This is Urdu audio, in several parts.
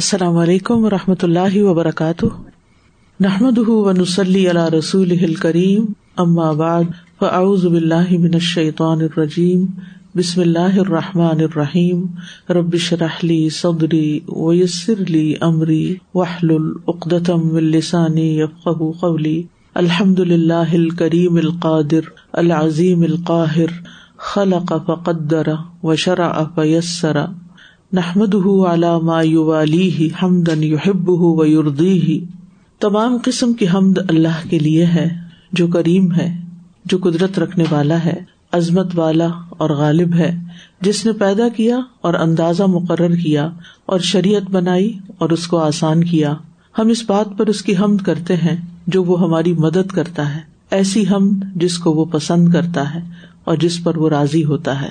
السلام علیکم ورحمۃ اللہ وبرکاتہ، نحمده ونصلی علی رسولہ الکریم، اما بعد فاعوذ باللہ من الشیطان الرجیم، بسم اللہ الرحمن الرحیم، رب اشرح لی صدری ویسر لی امری واحلل عقدۃ من لسانی یفقہوا قولی، الحمد للہ الکریم القادر العظیم القاہر، خلق فقدر وشرع فیسر، نحمده علی ما یوالیہ حمدا یحبہ ویرضیہ۔ تمام قسم کی حمد اللہ کے لیے ہے جو کریم ہے، جو قدرت رکھنے والا ہے، عظمت والا اور غالب ہے، جس نے پیدا کیا اور اندازہ مقرر کیا اور شریعت بنائی اور اس کو آسان کیا۔ ہم اس بات پر اس کی حمد کرتے ہیں جو وہ ہماری مدد کرتا ہے، ایسی حمد جس کو وہ پسند کرتا ہے اور جس پر وہ راضی ہوتا ہے۔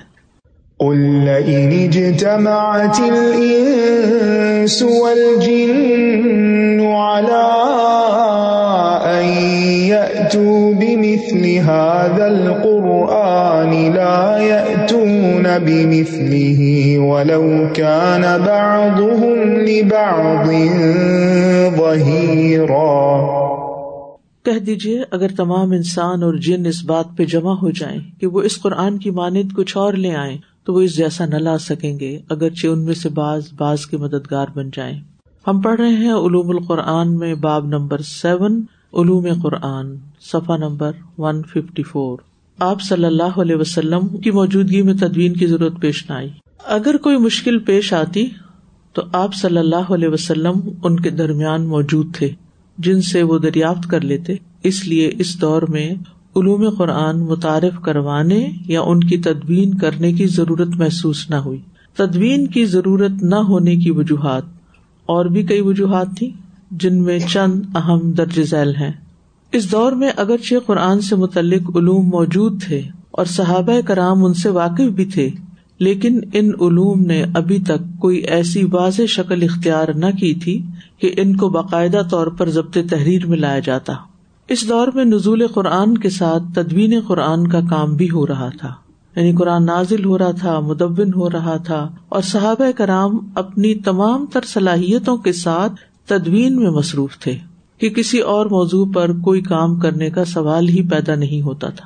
قل إن اجتمعت الإنس والجن على أن يأتوا بمثل هذا القرآن لا يأتون بمثله ولو كان بعضهم لبعض ظهيرا۔ کہہ دیجئے اگر تمام انسان اور جن اس بات پہ جمع ہو جائیں کہ وہ اس قرآن کی مانند کچھ اور لے آئیں تو وہ اس جیسا نہ لا سکیں گے، اگرچہ ان میں سے بعض کے مددگار بن جائیں۔ ہم پڑھ رہے ہیں علوم القرآن میں باب نمبر 7، علوم قرآن، صفحہ نمبر 154۔ آپ صلی اللہ علیہ وسلم کی موجودگی میں تدوین کی ضرورت پیش نہ آئی۔ اگر کوئی مشکل پیش آتی تو آپ صلی اللہ علیہ وسلم ان کے درمیان موجود تھے جن سے وہ دریافت کر لیتے، اس لیے اس دور میں علوم قرآن متعارف کروانے یا ان کی تدوین کرنے کی ضرورت محسوس نہ ہوئی۔ تدوین کی ضرورت نہ ہونے کی وجوہات اور بھی کئی وجوہات تھیں جن میں چند اہم درج ذیل ہیں۔ اس دور میں اگرچہ قرآن سے متعلق علوم موجود تھے اور صحابہ کرام ان سے واقف بھی تھے، لیکن ان علوم نے ابھی تک کوئی ایسی واضح شکل اختیار نہ کی تھی کہ ان کو باقاعدہ طور پر ضبط تحریر میں لایا جاتا۔ اس دور میں نزول قرآن کے ساتھ تدوین قرآن کا کام بھی ہو رہا تھا، یعنی قرآن نازل ہو رہا تھا، مدون ہو رہا تھا، اور صحابہ کرام اپنی تمام تر صلاحیتوں کے ساتھ تدوین میں مصروف تھے کہ کسی اور موضوع پر کوئی کام کرنے کا سوال ہی پیدا نہیں ہوتا تھا۔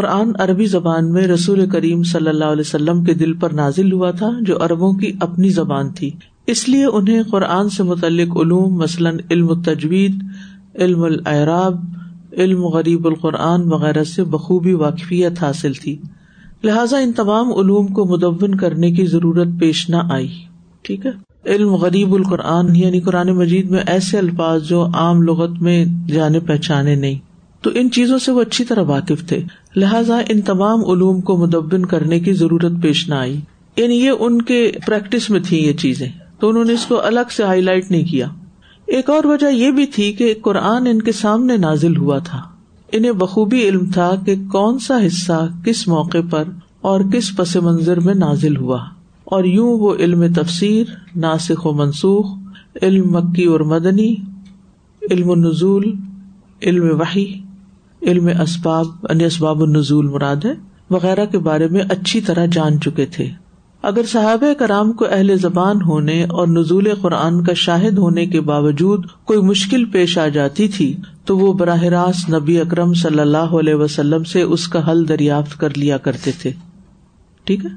قرآن عربی زبان میں رسول کریم صلی اللہ علیہ وسلم کے دل پر نازل ہوا تھا جو عربوں کی اپنی زبان تھی، اس لیے انہیں قرآن سے متعلق علوم مثلاً علم التجوید، علم الاعراب، علم غریب القرآن وغیرہ سے بخوبی واقفیت حاصل تھی، لہٰذا ان تمام علوم کو مدون کرنے کی ضرورت پیش نہ آئی۔ ٹھیک ہے، علم غریب القرآن یعنی قرآن مجید میں ایسے الفاظ جو عام لغت میں جانے پہچانے نہیں، تو ان چیزوں سے وہ اچھی طرح واقف تھے، لہٰذا ان تمام علوم کو مدون کرنے کی ضرورت پیش نہ آئی، یعنی یہ ان کے پریکٹس میں تھی یہ چیزیں، تو انہوں نے اس کو الگ سے ہائی لائٹ نہیں کیا۔ ایک اور وجہ یہ بھی تھی کہ قرآن ان کے سامنے نازل ہوا تھا، انہیں بخوبی علم تھا کہ کون سا حصہ کس موقع پر اور کس پس منظر میں نازل ہوا، اور یوں وہ علم تفسیر، ناسخ و منسوخ، علم مکی اور مدنی، علم النزول، علم وحی، علم اسباب یعنی اسباب النزول مراد ہے وغیرہ کے بارے میں اچھی طرح جان چکے تھے۔ اگر صحابہ کرام کو اہل زبان ہونے اور نزول قرآن کا شاہد ہونے کے باوجود کوئی مشکل پیش آ جاتی تھی تو وہ براہ راست نبی اکرم صلی اللہ علیہ وسلم سے اس کا حل دریافت کر لیا کرتے تھے۔ ٹھیک ہے،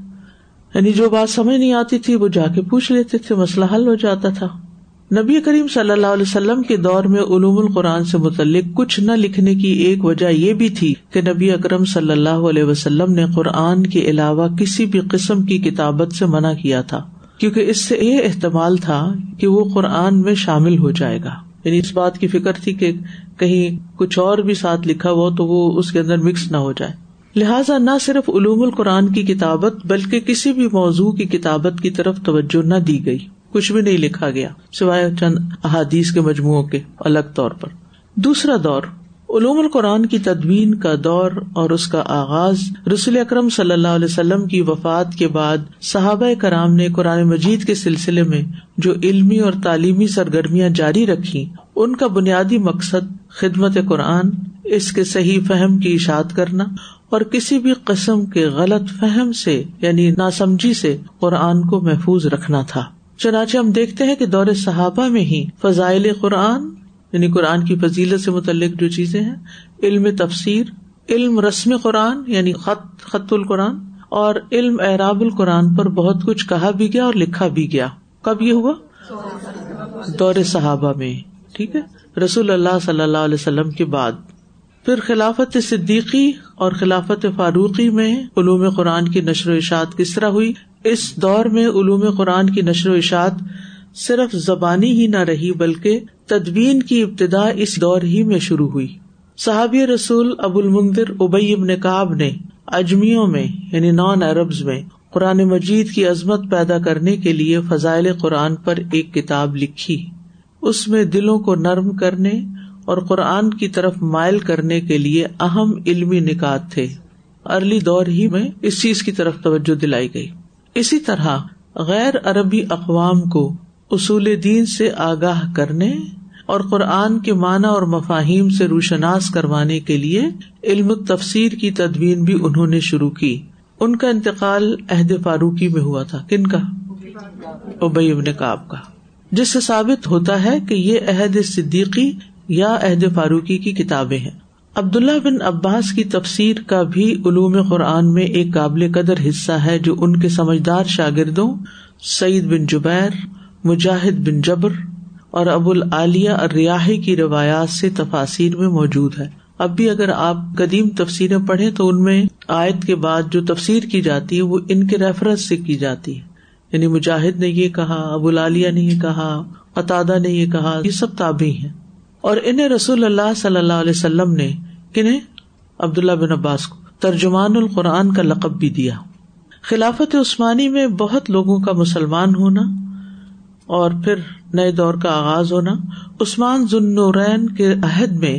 یعنی جو بات سمجھ نہیں آتی تھی وہ جا کے پوچھ لیتے تھے، مسئلہ حل ہو جاتا تھا۔ نبی کریم صلی اللہ علیہ وسلم کے دور میں علوم القرآن سے متعلق کچھ نہ لکھنے کی ایک وجہ یہ بھی تھی کہ نبی اکرم صلی اللہ علیہ وسلم نے قرآن کے علاوہ کسی بھی قسم کی کتابت سے منع کیا تھا، کیونکہ اس سے یہ احتمال تھا کہ وہ قرآن میں شامل ہو جائے گا، یعنی اس بات کی فکر تھی کہ کہیں کچھ اور بھی ساتھ لکھا ہو تو وہ اس کے اندر مکس نہ ہو جائے، لہٰذا نہ صرف علوم القرآن کی کتابت بلکہ کسی بھی موضوع کی کتابت کی طرف توجہ نہ دی گئی، کچھ بھی نہیں لکھا گیا سوائے چند احادیث کے مجموعوں کے الگ طور پر۔ دوسرا دور علوم القرآن کی تدوین کا دور، اور اس کا آغاز رسول اکرم صلی اللہ علیہ وسلم کی وفات کے بعد صحابہ کرام نے قرآن مجید کے سلسلے میں جو علمی اور تعلیمی سرگرمیاں جاری رکھی، ان کا بنیادی مقصد خدمت قرآن، اس کے صحیح فہم کی اشاعت کرنا اور کسی بھی قسم کے غلط فہم سے یعنی ناسمجھی سے قرآن کو محفوظ رکھنا تھا۔ چنانچہ ہم دیکھتے ہیں کہ دور صحابہ میں ہی فضائل قرآن یعنی قرآن کی فضیلت سے متعلق جو چیزیں ہیں، علم تفسیر، علم رسم قرآن یعنی خط القرآن، اور علم اعراب القرآن پر بہت کچھ کہا بھی گیا اور لکھا بھی گیا. کب یہ ہوا؟ دور صحابہ میں، ٹھیک ہے، رسول اللہ صلی اللہ علیہ وسلم کے بعد. پھر خلافت صدیقی اور خلافت فاروقی میں علوم قرآن کی نشر و اشاعت کس طرح ہوئی؟ اس دور میں علوم قرآن کی نشر و اشاعت صرف زبانی ہی نہ رہی، بلکہ تدوین کی ابتدا اس دور ہی میں شروع ہوئی. صحابی رسول ابو المنذر ابی بن کعب نے اجمیوں میں یعنی نان عربز میں قرآن مجید کی عظمت پیدا کرنے کے لیے فضائل قرآن پر ایک کتاب لکھی. اس میں دلوں کو نرم کرنے اور قرآن کی طرف مائل کرنے کے لیے اہم علمی نکات تھے. ارلی دور ہی میں اس چیز کی طرف توجہ دلائی گئی. اسی طرح غیر عربی اقوام کو اصول دین سے آگاہ کرنے اور قرآن کے معنی اور مفاہیم سے روشناس کروانے کے لیے علم تفسیر کی تدوین بھی انہوں نے شروع کی. ان کا انتقال عہد فاروقی میں ہوا تھا. کن کا؟ ابی بن کعب کا، جس سے ثابت ہوتا ہے کہ یہ عہد صدیقی یا عہد فاروقی کی کتابیں ہیں. عبداللہ بن عباس کی تفسیر کا بھی علوم قرآن میں ایک قابل قدر حصہ ہے، جو ان کے سمجھدار شاگردوں سعید بن جبیر، مجاہد بن جبر اور ابو العالیہ الریاحی کی روایات سے تفاسیر میں موجود ہے. اب بھی اگر آپ قدیم تفسیریں پڑھیں تو ان میں آیت کے بعد جو تفسیر کی جاتی ہے وہ ان کے ریفرنس سے کی جاتی ہے. یعنی مجاہد نے یہ کہا، ابو العالیہ نے یہ کہا، قتادہ نے یہ کہا، یہ سب تابعی ہیں. اور انہیں رسول اللہ صلی اللہ علیہ وسلم نے کنہیں، عبداللہ بن عباس کو، ترجمان القرآن کا لقب بھی دیا. خلافت عثمانی میں بہت لوگوں کا مسلمان ہونا اور پھر نئے دور کا آغاز ہونا عثمان ذو النورین کے عہد میں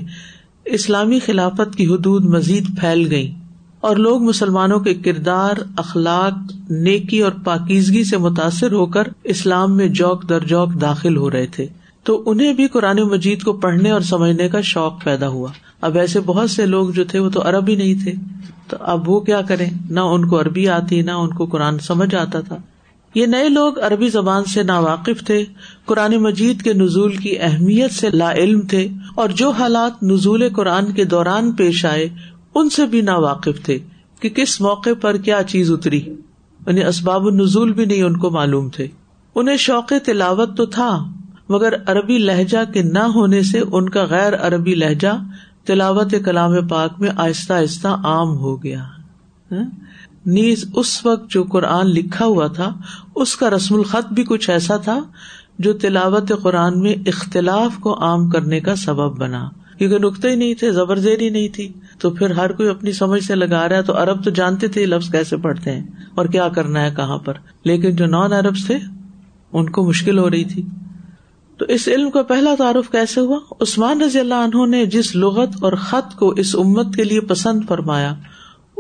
اسلامی خلافت کی حدود مزید پھیل گئی اور لوگ مسلمانوں کے کردار، اخلاق، نیکی اور پاکیزگی سے متاثر ہو کر اسلام میں جوک در جوک داخل ہو رہے تھے. تو انہیں بھی قرآن مجید کو پڑھنے اور سمجھنے کا شوق پیدا ہوا. اب ایسے بہت سے لوگ جو تھے وہ تو عرب ہی نہیں تھے، تو اب وہ کیا کریں؟ نہ ان کو عربی آتی، نہ ان کو قرآن سمجھ آتا تھا. یہ نئے لوگ عربی زبان سے ناواقف تھے، قرآن مجید کے نزول کی اہمیت سے لا علم تھے، اور جو حالات نزول قرآن کے دوران پیش آئے ان سے بھی ناواقف تھے کہ کس موقع پر کیا چیز اتری. انہیں اسباب النزول بھی نہیں ان کو معلوم تھے. انہیں شوق تلاوت تو تھا، مگر عربی لہجہ کے نہ ہونے سے ان کا غیر عربی لہجہ تلاوت کلام پاک میں آہستہ آہستہ عام ہو گیا. نیز اس وقت جو قرآن لکھا ہوا تھا اس کا رسم الخط بھی کچھ ایسا تھا جو تلاوت قرآن میں اختلاف کو عام کرنے کا سبب بنا، کیونکہ نقطے ہی نہیں تھے، زبر زیری نہیں تھی. تو پھر ہر کوئی اپنی سمجھ سے لگا رہا ہے. تو عرب تو جانتے تھے لفظ کیسے پڑھتے ہیں اور کیا کرنا ہے کہاں پر، لیکن جو نان عرب تھے ان کو مشکل ہو رہی تھی. تو اس علم کا پہلا تعارف کیسے ہوا؟ عثمان رضی اللہ عنہ نے جس لغت اور خط کو اس امت کے لیے پسند فرمایا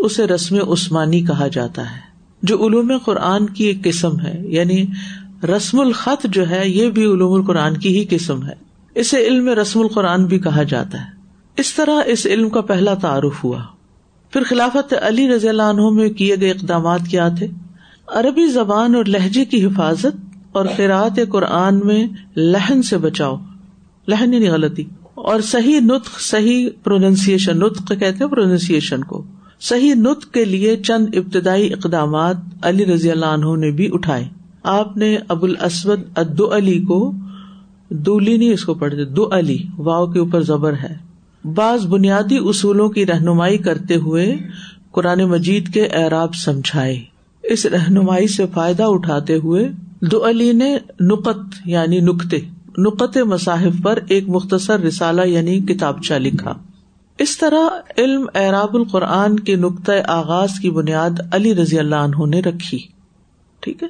اسے رسم عثمانی کہا جاتا ہے، جو علوم قرآن کی ایک قسم ہے. یعنی رسم الخط جو ہے یہ بھی علوم القرآن کی ہی قسم ہے. اسے علم رسم القرآن بھی کہا جاتا ہے. اس طرح اس علم کا پہلا تعارف ہوا. پھر خلافت علی رضی اللہ عنہ میں کیے گئے اقدامات کیا تھے؟ عربی زبان اور لہجے کی حفاظت اور قراءت قرآن میں لہن سے بچاؤ، لہن یعنی غلطی، اور صحیح نطق، صحیح پروننسیشن، نطق کہتے ہیں پروننسیشن کو، صحیح نطق کے لیے چند ابتدائی اقدامات علی رضی اللہ عنہ نے بھی اٹھائے. آپ نے ابو الاسود الدؤلی کو، دولی نہیں اس کو پڑھتے، دؤلی، واو کے اوپر زبر ہے، بعض بنیادی اصولوں کی رہنمائی کرتے ہوئے قرآن مجید کے اعراب سمجھائے. اس رہنمائی سے فائدہ اٹھاتے ہوئے دؤلی نے نقط یعنی نقطے، نقط مصاحف پر ایک مختصر رسالہ یعنی کتابچہ لکھا. اس طرح علم اعراب القرآن کے نقطۂ آغاز کی بنیاد علی رضی اللہ عنہ نے رکھی. ٹھیک ہے،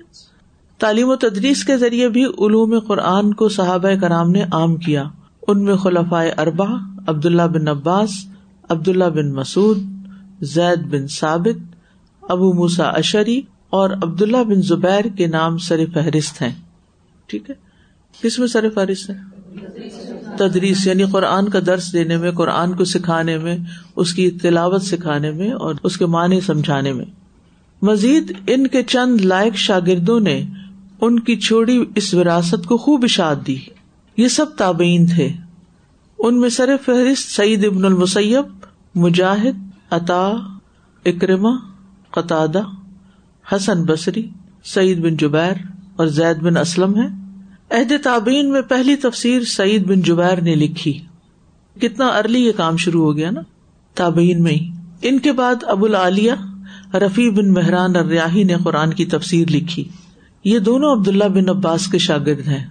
تعلیم و تدریس کے ذریعے بھی علوم قرآن کو صحابہ کرام نے عام کیا. ان میں خلفائے اربعہ عبداللہ بن عباس، عبداللہ بن مسعود، زید بن ثابت، ابو موسیٰ اشعری اور عبداللہ بن زبیر کے نام سر فہرست ہیں. ٹھیک ہے، کس میں سر فہرست ہیں؟ تدریس یعنی قرآن کا درس دینے میں، قرآن کو سکھانے میں، اس کی تلاوت سکھانے میں اور اس کے معنی سمجھانے میں. مزید ان کے چند لائق شاگردوں نے ان کی چھوڑی اس وراثت کو خوب اشاعت دی. یہ سب تابعین تھے. ان میں سر فہرست سعید ابن المسیب، مجاہد، عطا، اکرمہ، قتادہ، حسن بصری، سعید بن جبیر اور زید بن اسلم ہیں. عہد تابعین میں پہلی تفسیر سعید بن جبیر نے لکھی. کتنا ارلی یہ کام شروع ہو گیا نا، تابعین میں ہی. ان کے بعد ابو العالیہ رفیع بن مہران الریاحی نے قرآن کی تفسیر لکھی. یہ دونوں عبداللہ بن عباس کے شاگرد ہیں.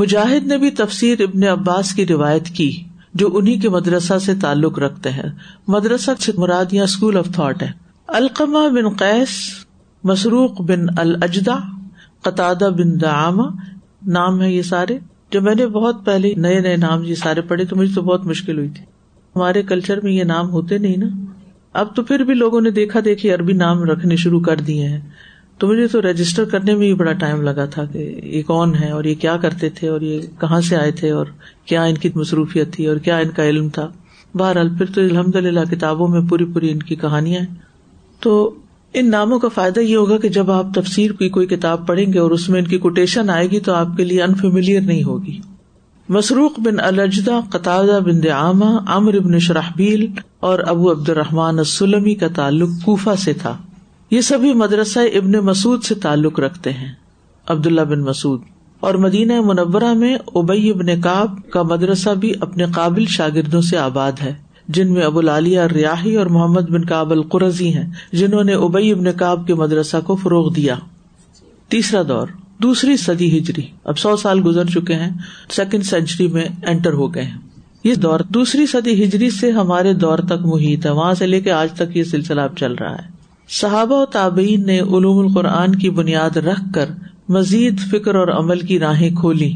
مجاہد نے بھی تفسیر ابن عباس کی روایت کی جو انہی کے مدرسہ سے تعلق رکھتے ہیں. مدرسہ سے مراد یا اسکول آف تھاٹ ہے. علقمہ بن قیس، مسروق بن الاجدع، قتادہ بن دعامہ نام ہے. یہ سارے جو میں نے بہت پہلے نئے نام یہ سارے پڑھے تو مجھے تو بہت مشکل ہوئی تھی. ہمارے کلچر میں یہ نام ہوتے نہیں نا. اب تو پھر بھی لوگوں نے دیکھا دیکھی عربی نام رکھنے شروع کر دیے ہیں. تو مجھے تو رجسٹر کرنے میں ہی بڑا ٹائم لگا تھا کہ یہ کون ہے اور یہ کیا کرتے تھے اور یہ کہاں سے آئے تھے اور کیا ان کی مصروفیت تھی اور کیا ان کا علم تھا. بہرحال پھر تو الحمدللہ کتابوں میں پوری ان کی کہانیاں ہیں. تو ان ناموں کا فائدہ یہ ہوگا کہ جب آپ تفسیر کی کوئی کتاب پڑھیں گے اور اس میں ان کی کوٹیشن آئے گی تو آپ کے لیے انفیملیئر نہیں ہوگی. مسروق بن الجدہ، قتادہ بن دعامہ، عمرو بن شرحبیل اور ابو عبد الرحمن السلمی کا تعلق کوفہ سے تھا. یہ سبھی مدرسہ ابن مسعود سے تعلق رکھتے ہیں، عبداللہ بن مسعود. اور مدینہ منورہ میں ابی بن کعب کا مدرسہ بھی اپنے قابل شاگردوں سے آباد ہے، جن میں ابو العالیہ الریاحی اور محمد بن کعب القرظی ہیں، جنہوں نے ابی بن کعب کے مدرسہ کو فروغ دیا. تیسرا دور، دوسری صدی ہجری. اب 100 سال گزر چکے ہیں، 2nd century میں انٹر ہو گئے ہیں. یہ دور دوسری صدی ہجری سے ہمارے دور تک محیط ہے، وہاں سے لے کے آج تک یہ سلسلہ اب چل رہا ہے. صحابہ و تابعین نے علوم القرآن کی بنیاد رکھ کر مزید فکر اور عمل کی راہیں کھولی.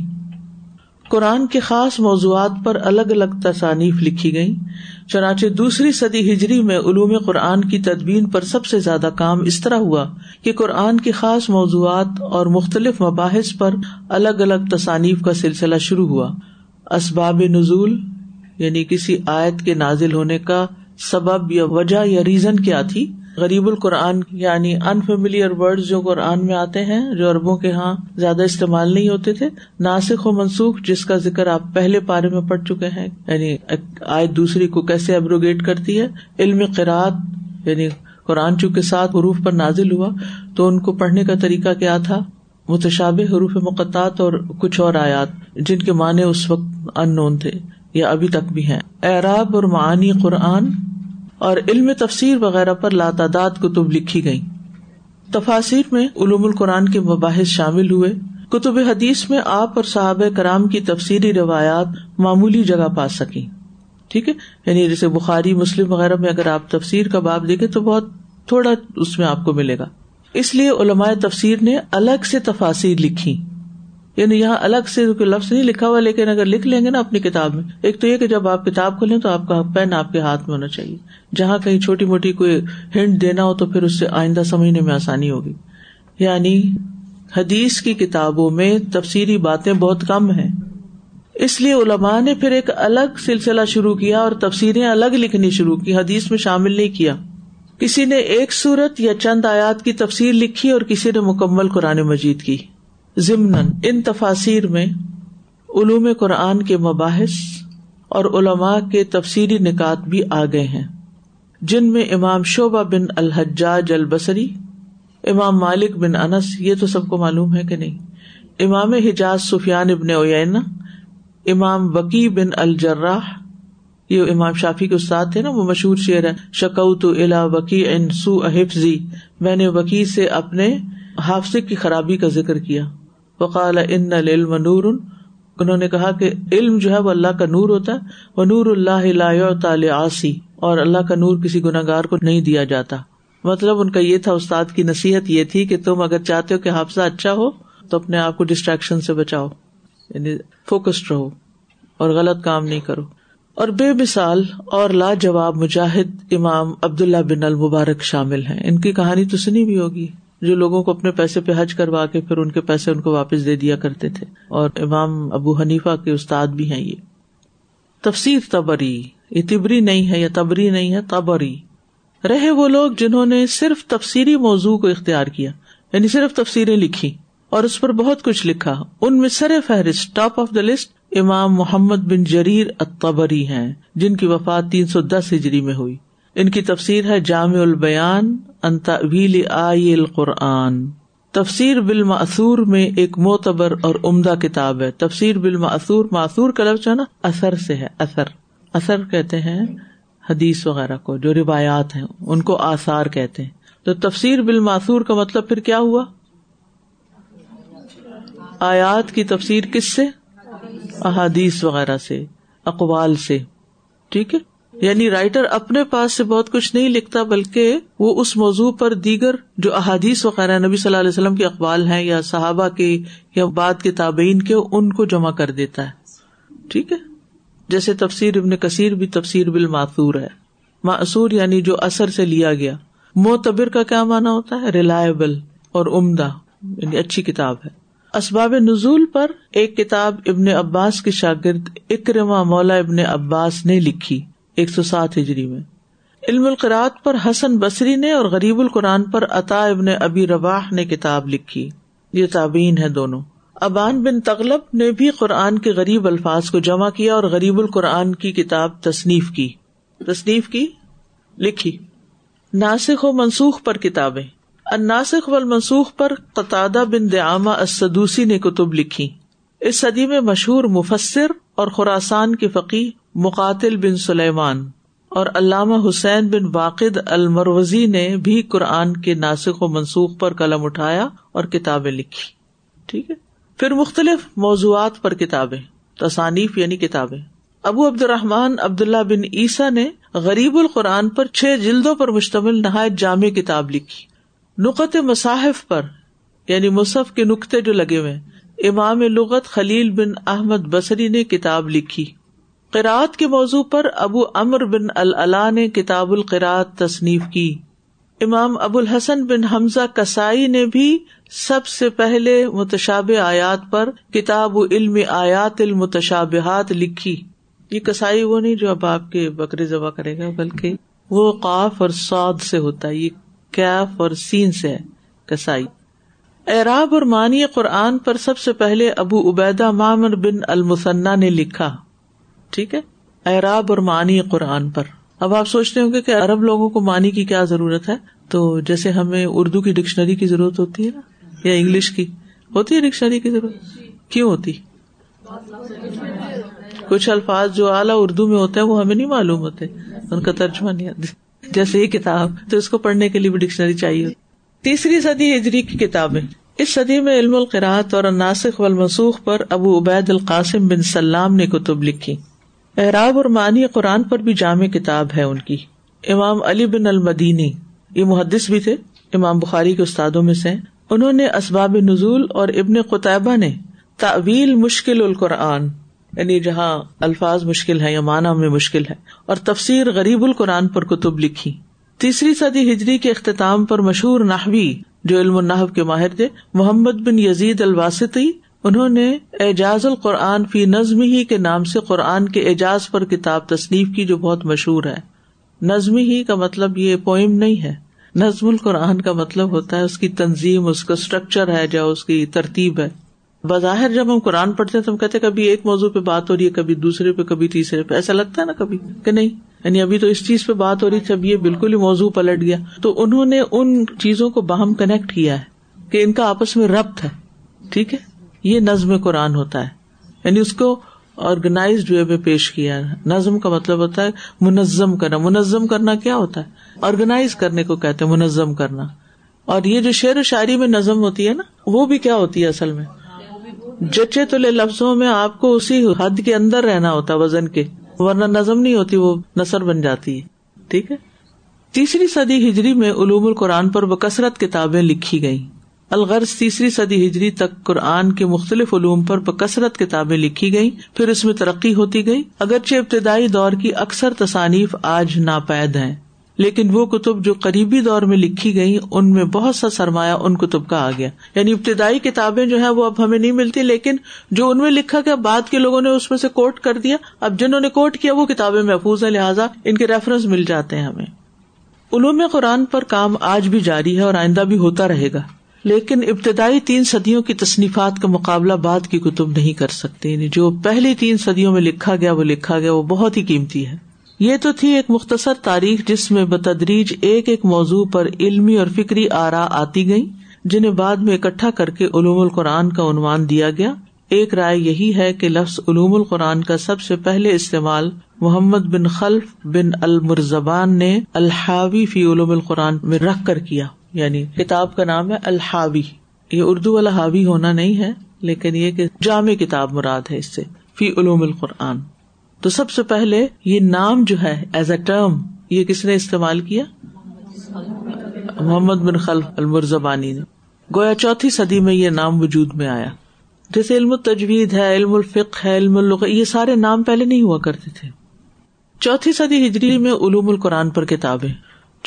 قرآن کے خاص موضوعات پر الگ الگ تصانیف لکھی گئیں، چنانچہ دوسری صدی ہجری میں علوم قرآن کی تدوین پر سب سے زیادہ کام اس طرح ہوا کہ قرآن کی خاص موضوعات اور مختلف مباحث پر الگ الگ تصانیف کا سلسلہ شروع ہوا. اسباب نزول، یعنی کسی آیت کے نازل ہونے کا سبب یا وجہ یا ریزن کیا تھی. غریب القرآن یعنی انفیملیئر ورڈز جو قرآن میں آتے ہیں، جو عربوں کے ہاں زیادہ استعمال نہیں ہوتے تھے. ناسخ و منسوخ، جس کا ذکر آپ پہلے پارے میں پڑھ چکے ہیں، یعنی آیت دوسری کو کیسے ابروگیٹ کرتی ہے. علم قرات، یعنی قرآن چونکہ 7 حروف پر نازل ہوا تو ان کو پڑھنے کا طریقہ کیا تھا. متشابہ حروف مقطعات اور کچھ اور آیات جن کے معنی اس وقت ان نون تھے یا ابھی تک بھی ہیں. اعراب اور معانی قرآن اور علم تفسیر وغیرہ پر لاتعداد کتب لکھی گئیں. تفاسیر میں علوم القرآن کے مباحث شامل ہوئے. کتب حدیث میں آپ اور صحابہ کرام کی تفسیری روایات معمولی جگہ پا سکیں. ٹھیک ہے، یعنی جیسے بخاری، مسلم وغیرہ میں اگر آپ تفسیر کا باب دیکھیں تو بہت تھوڑا اس میں آپ کو ملے گا. اس لیے علماء تفسیر نے الگ سے تفاسیر لکھی. یعنی یہاں الگ سے لفظ نہیں لکھا ہوا، لیکن اگر لکھ لیں گے نا اپنی کتاب میں. ایک تو یہ کہ جب آپ کتاب کھولیں تو آپ کا پین آپ کے ہاتھ میں ہونا چاہیے، جہاں کہیں چھوٹی موٹی کوئی ہنٹ دینا ہو تو پھر اس سے آئندہ سمجھنے میں آسانی ہوگی. یعنی حدیث کی کتابوں میں تفسیری باتیں بہت کم ہیں، اس لیے علماء نے پھر ایک الگ سلسلہ شروع کیا اور تفسیریں الگ لکھنی شروع کی، حدیث میں شامل نہیں کیا. کسی نے ایک سورت یا چند آیات کی تفسیر لکھی اور کسی نے مکمل قرآن مجید کی. ضمناً ان تفاسیر میں علوم قرآن کے مباحث اور علماء کے تفسیری نکات بھی آ گئے ہیں، جن میں امام شعبہ بن الحجاج البصری، امام مالک بن انس، یہ تو سب کو معلوم ہے کہ نہیں، امام حجاز سفیان ابن عیینہ، امام وقی بن الجراح، یہ امام شافعی کے استاد تھے نا، وہ مشہور شعر ہے شکوت الی وقی ان سوء حفظی، میں نے وقی سے اپنے حافظے کی خرابی کا ذکر کیا. وقال ان العلم نور، انہوں نے کہا کہ علم جو ہے وہ اللہ کا نور ہوتا ہے، وہ نور اللہ لا یعطی لعاصی، اور اللہ کا نور کسی گناہگار کو نہیں دیا جاتا. مطلب ان کا یہ تھا، استاد کی نصیحت یہ تھی کہ تم اگر چاہتے ہو کہ حافظہ اچھا ہو تو اپنے آپ کو ڈسٹریکشن سے بچاؤ، یعنی فوکسڈ رہو اور غلط کام نہیں کرو. اور بے مثال اور لاجواب مجاہد امام عبداللہ بن المبارک شامل ہیں. ان کی کہانی تو سنی بھی ہوگی، جو لوگوں کو اپنے پیسے پہ حج کروا کے پھر ان کے پیسے ان کو واپس دے دیا کرتے تھے، اور امام ابو حنیفہ کے استاد بھی ہیں. یہ تفسیر طبری، یہ طبری نہیں ہے یا طبری نہیں ہے، طبری. رہے وہ لوگ جنہوں نے صرف تفسیری موضوع کو اختیار کیا، یعنی صرف تفسیریں لکھی. اور اس پر بہت کچھ لکھا. ان میں سر فہرست ٹاپ آف دا لسٹ امام محمد بن جریر الطبری ہیں جن کی وفات 310 ہجری میں ہوئی. ان کی تفسیر ہے جامع البیان عن تأویل آیِ القرآن. تفسیر بالمعثور میں ایک معتبر اور عمدہ کتاب ہے. تفسیر بالمعثور، معثور کا لفظ ہے نا اثر سے ہے. اثر کہتے ہیں حدیث وغیرہ کو، جو روایات ہیں ان کو آثار کہتے ہیں. تو تفسیر بالمعثور کا مطلب پھر کیا ہوا؟ آیات کی تفسیر کس سے؟ احادیث وغیرہ سے، اقوال سے. ٹھیک ہے، یعنی رائٹر اپنے پاس سے بہت کچھ نہیں لکھتا، بلکہ وہ اس موضوع پر دیگر جو احادیث وغیرہ نبی صلی اللہ علیہ وسلم کے اقوال ہیں یا صحابہ کے یا بعد کے تابعین کے، ان کو جمع کر دیتا ہے. ٹھیک ہے، جیسے تفسیر ابن کثیر بھی تفسیر بالمعثور ہے. معثور یعنی جو اثر سے لیا گیا. معتبر کا کیا معنی ہوتا ہے؟ ریلائبل اور عمدہ، یعنی اچھی کتاب ہے. اسباب نزول پر ایک کتاب ابن عباس کے شاگرد اکرمہ مولا ابن عباس نے لکھی 107 ہجری میں. علم القراءت پر حسن بصری نے اور غریب القرآن پر عطا ابن ابی رواح نے کتاب لکھی. یہ تابعین ہیں دونوں. ابان بن تغلب نے بھی قرآن کے غریب الفاظ کو جمع کیا اور غریب القرآن کی کتاب تصنیف کی لکھی. ناسخ و منسوخ پر کتابیں. الناسخ والمنسوخ پر قتادہ بن دعامہ السدوسی نے کتب لکھی. اس صدی میں مشہور مفسر اور خراسان کے فقیہ مقاتل بن سلیمان اور علامہ حسین بن واقد المروزی نے بھی قرآن کے ناسخ و منسوخ پر قلم اٹھایا اور کتابیں لکھی. ٹھیک ہے، پھر مختلف موضوعات پر کتابیں، تصانیف یعنی کتابیں. ابو عبد الرحمن عبداللہ بن عیسیٰ نے غریب القرآن پر 6 جلدوں پر مشتمل نہایت جامع کتاب لکھی. نقط مصاحف پر یعنی مصحف کے نقطے جو لگے ہوئے، امام لغت خلیل بن احمد بصری نے کتاب لکھی. قراءت کے موضوع پر ابو عمرو بن العلاء نے کتاب القراءت تصنیف کی. امام ابو الحسن بن حمزہ کسائی نے بھی سب سے پہلے متشابہ آیات پر کتاب علم آیات المتشابہات لکھی. یہ کسائی وہ نہیں جو اب آپ کے بکرے ذبح کرے گا، بلکہ وہ قاف اور صاد سے ہوتا ہے، یہ کیف اور سین سے ہے کسائی. اعراب اور معنی قرآن پر سب سے پہلے ابو عبیدہ معمر بن المثنیٰ نے لکھا. ٹھیک ہے، اعراب اور معنی قرآن پر. اب آپ سوچتے ہوں گے کہ عرب لوگوں کو معنی کی کیا ضرورت ہے، تو جیسے ہمیں اردو کی ڈکشنری کی ضرورت ہوتی ہے نا، یا انگلش کی ہوتی ہے ڈکشنری کی ضرورت، کیوں ہوتی؟ کچھ الفاظ جو اعلیٰ اردو میں ہوتے ہیں وہ ہمیں نہیں معلوم ہوتے، ان کا ترجمہ نہیں آتا. جیسے یہ کتاب، تو اس کو پڑھنے کے لیے بھی ڈکشنری چاہیے ہوتی. 3 صدی ہجری کی کتابیں. اس صدی میں علم القراءت اور الناسخ والمنسوخ پر ابو عبید القاسم بن سلام نے کتب لکھی. اعراب اور معنی قرآن پر بھی جامع کتاب ہے ان کی. امام علی بن المدینی، یہ محدث بھی تھے، امام بخاری کے استادوں میں سے، انہوں نے اسباب نزول اور ابن قتیبہ نے تأویل مشکل القرآن، یعنی جہاں الفاظ مشکل ہیں یا معنی میں مشکل ہے، اور تفسیر غریب القرآن پر کتب لکھی. 3 صدی ہجری کے اختتام پر مشہور نحوی جو علم النحو کے ماہر تھے محمد بن یزید الواسطی، انہوں نے اعجاز القرآن فی نظمہ کے نام سے قرآن کے اعجاز پر کتاب تصنیف کی جو بہت مشہور ہے. نظمہ کا مطلب یہ پوئم نہیں ہے، نظم القرآن کا مطلب ہوتا ہے اس کی تنظیم، اس کا سٹرکچر ہے جو اس کی ترتیب ہے. بظاہر جب ہم قرآن پڑھتے ہیں تو ہم کہتے ہیں کبھی ایک موضوع پہ بات ہو رہی ہے، کبھی دوسرے پہ، کبھی تیسرے پہ. ایسا لگتا ہے نا کبھی کہ نہیں، یعنی ابھی تو اس چیز پہ بات ہو رہی تھی، اب یہ بالکل ہی موضوع پلٹ گیا. تو انہوں نے ان چیزوں کو باہم کنیکٹ کیا ہے کہ ان کا آپس میں ربط ہے. ٹھیک ہے، یہ نظم قرآن ہوتا ہے، یعنی اس کو آرگنائزڈ وے میں پیش کیا ہے. نظم کا مطلب ہوتا ہے منظم کرنا. منظم کرنا کیا ہوتا ہے؟ آرگنائز کرنے کو کہتے ہیں منظم کرنا. اور یہ جو شعر و شاعری میں نظم ہوتی ہے نا، وہ بھی کیا ہوتی ہے اصل میں؟ جچے تلے لفظوں میں آپ کو اسی حد کے اندر رہنا ہوتا ہے وزن کے، ورنہ نظم نہیں ہوتی، وہ نثر بن جاتی ہے. ٹھیک ہے، 3 صدی ہجری میں علوم القرآن پر بکثرت کتابیں لکھی گئیں. الغرض 3 صدی ہجری تک قرآن کے مختلف علوم پر بکثرت کتابیں لکھی گئیں، پھر اس میں ترقی ہوتی گئی. اگرچہ ابتدائی دور کی اکثر تصانیف آج ناپید ہیں، لیکن وہ کتب جو قریبی دور میں لکھی گئیں ان میں بہت سا سرمایہ ان کتب کا آ گیا. یعنی ابتدائی کتابیں جو ہیں وہ اب ہمیں نہیں ملتی، لیکن جو ان میں لکھا گیا بعد کے لوگوں نے اس میں سے کوٹ کر دیا. اب جنہوں نے کوٹ کیا وہ کتابیں محفوظ ہیں، لہٰذا ان کے ریفرنس مل جاتے ہیں ہمیں. علوم قرآن پر کام آج بھی جاری ہے اور آئندہ بھی ہوتا رہے گا، لیکن ابتدائی 3 صدیوں کی تصنیفات کا مقابلہ بعد کی کتب نہیں کر سکتے، یعنی جو پہلی 3 صدیوں میں لکھا گیا وہ بہت ہی قیمتی ہے. یہ تو تھی ایک مختصر تاریخ جس میں بتدریج ایک ایک موضوع پر علمی اور فکری آراء آتی گئیں، جنہیں بعد میں اکٹھا کر کے علوم القرآن کا عنوان دیا گیا. ایک رائے یہی ہے کہ لفظ علوم القرآن کا سب سے پہلے استعمال محمد بن خلف بن المرزبان نے الحاوی فی علوم القرآن میں رکھ کر کیا، یعنی کتاب کا نام ہے الحاوی، یہ اردو والا حاوی ہونا نہیں ہے، لیکن یہ کہ جامع کتاب مراد ہے اس سے، فی علوم القرآن. تو سب سے پہلے یہ نام جو ہے ایز اے ٹرم، یہ کس نے استعمال کیا؟ محمد بن خلف المرزبانی نے. گویا 4 صدی میں یہ نام وجود میں آیا. جیسے علم التجوید ہے، علم الفقہ ہے، علم اللغہ، یہ سارے نام پہلے نہیں ہوا کرتے تھے. 4 صدی ہجری میں علوم القرآن پر کتابیں،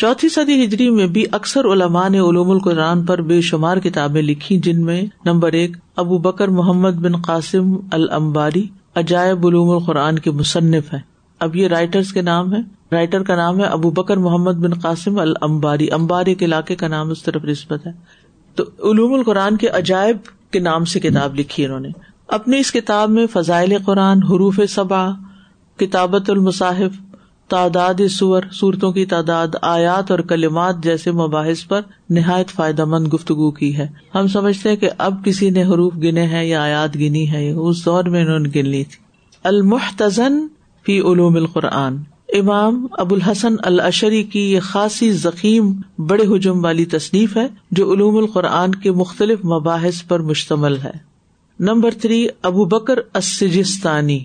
4 صدی ہجری میں بھی اکثر علماء نے علوم القرآن پر بے شمار کتابیں لکھی، جن میں نمبر 1 ابو بکر محمد بن قاسم الانباری عجائب علوم القرآن کے مصنف ہیں. اب یہ رائٹرز کے نام ہیں، رائٹر کا نام ہے ابو بکر محمد بن قاسم الانباری، انباری کے علاقے کا نام اس طرف نسبت ہے. تو علوم القرآن کے عجائب کے نام سے کتاب لکھی انہوں نے. اپنی اس کتاب میں فضائل قرآن، حروف سبع، کتابت المصاحف، تعداد سور، صورتوں کی تعداد، آیات اور کلمات جیسے مباحث پر نہایت فائدہ مند گفتگو کی ہے. ہم سمجھتے ہیں کہ اب کسی نے حروف گنے ہیں یا آیات گنی ہے، اس دور میں انہوں نے گن لی تھی. المحتزن فی علوم القرآن، امام ابو الحسن الاشعری کی یہ خاصی ضخیم بڑے حجم والی تصنیف ہے جو علوم القرآن کے مختلف مباحث پر مشتمل ہے. نمبر 3 ابو بکر السجستانی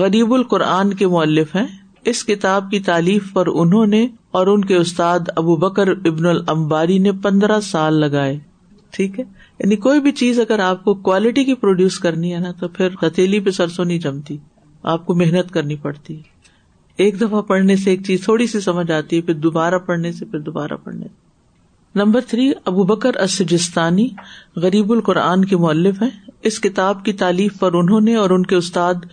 غریب القرآن کے مؤلف ہیں. اس کتاب کی تالیف پر انہوں نے اور ان کے استاد ابو بکر ابن الانباری نے 15 سال لگائے. ٹھیک ہے، یعنی کوئی بھی چیز اگر آپ کو کوالٹی کی پروڈیوس کرنی ہے نا، تو پھر ہتھیلی پہ سرسوں نہیں جمتی، آپ کو محنت کرنی پڑتی. ایک دفعہ پڑھنے سے ایک چیز تھوڑی سی سمجھ آتی ہے، پھر دوبارہ پڑھنے سے، پھر دوبارہ پڑھنے سے. نمبر 3 ابو بکر السجستانی غریب القرآن کے مؤلف ہیں. اس کتاب کی تالیف پر انہوں نے اور ان کے استاد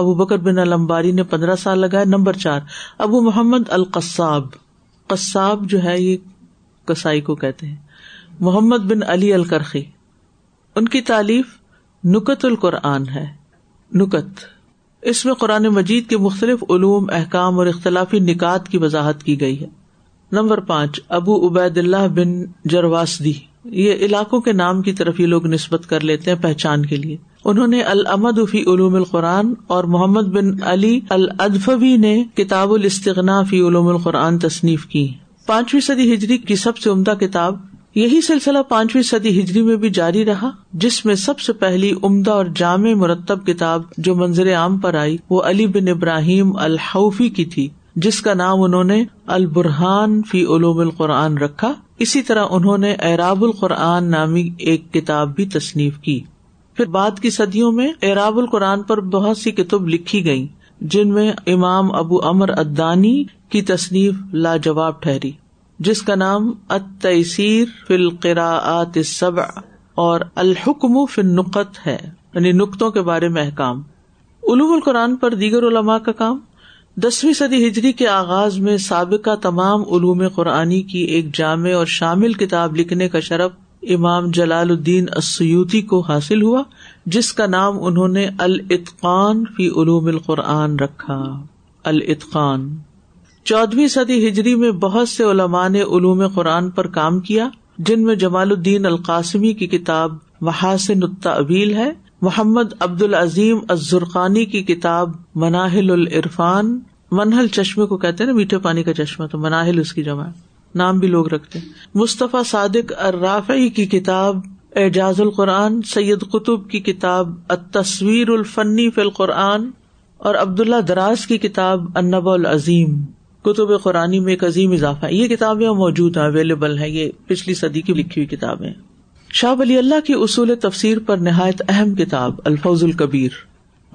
ابو بکر بن الانباری نے 15 سال لگائے. نمبر 4 ابو محمد القصاب، قصاب جو ہے یہ قصائی کو کہتے ہیں، محمد بن علی القرخی، ان کی تالیف نکت القرآن ہے. نکت، اس میں قرآن مجید کے مختلف علوم، احکام اور اختلافی نکات کی وضاحت کی گئی ہے. نمبر 5 ابو عبید اللہ بن جرواسدی، یہ علاقوں کے نام کی طرف یہ لوگ نسبت کر لیتے ہیں پہچان کے لیے. انہوں نے العمد فی علوم القرآن اور محمد بن علی الادفبی نے کتاب الاستغناء فی علوم القرآن تصنیف کی. 5ویں صدی ہجری کی سب سے عمدہ کتاب. یہی سلسلہ 5ویں صدی ہجری میں بھی جاری رہا، جس میں سب سے پہلی عمدہ اور جامع مرتب کتاب جو منظر عام پر آئی وہ علی بن ابراہیم الحوفی کی تھی، جس کا نام انہوں نے البرہان فی علوم القرآن رکھا. اسی طرح انہوں نے اعراب القرآن نامی ایک کتاب بھی تصنیف کی. پھر بعد کی صدیوں میں اعراب القرآن پر بہت سی کتب لکھی گئیں، جن میں امام ابو عمر الدانی کی تصنیف لاجواب ٹھہری، جس کا نام التیسیر فی القراءات السبع اور الحکم فی النقط ہے، یعنی نقطوں کے بارے میں احکام. علوم القرآن پر دیگر علماء کا کام. 10ویں صدی ہجری کے آغاز میں سابقہ تمام علوم قرآنی کی ایک جامع اور شامل کتاب لکھنے کا شرف امام جلال الدین السیوطی کو حاصل ہوا، جس کا نام انہوں نے الاتقان فی علوم القرآن رکھا. الاتقان. 14ویں صدی ہجری میں بہت سے علماء نے علوم قرآن پر کام کیا، جن میں جمال الدین القاسمی کی کتاب محاسن التعویل ہے، محمد عبد العظیم الزرقانی کی کتاب مناہل العرفان، منہل چشمے کو کہتے ہیں نا، میٹھے پانی کا چشمہ، تو مناہل اس کی جمع، نام بھی لوگ رکھتے ہیں. مصطفیٰ صادق الرافعی کی کتاب اعجاز القرآن، سید قطب کی کتاب التصویر الفنی فی القرآن، اور عبداللہ دراز کی کتاب النبع العظیم. کتب قرآنی میں ایک عظیم اضافہ ہے. یہ کتابیں موجود ہیں، اویلیبل ہیں، یہ پچھلی صدی کی لکھی ہوئی کتابیں. شاہ ولی اللہ کی اصول تفسیر پر نہایت اہم کتاب الفوز الکبیر.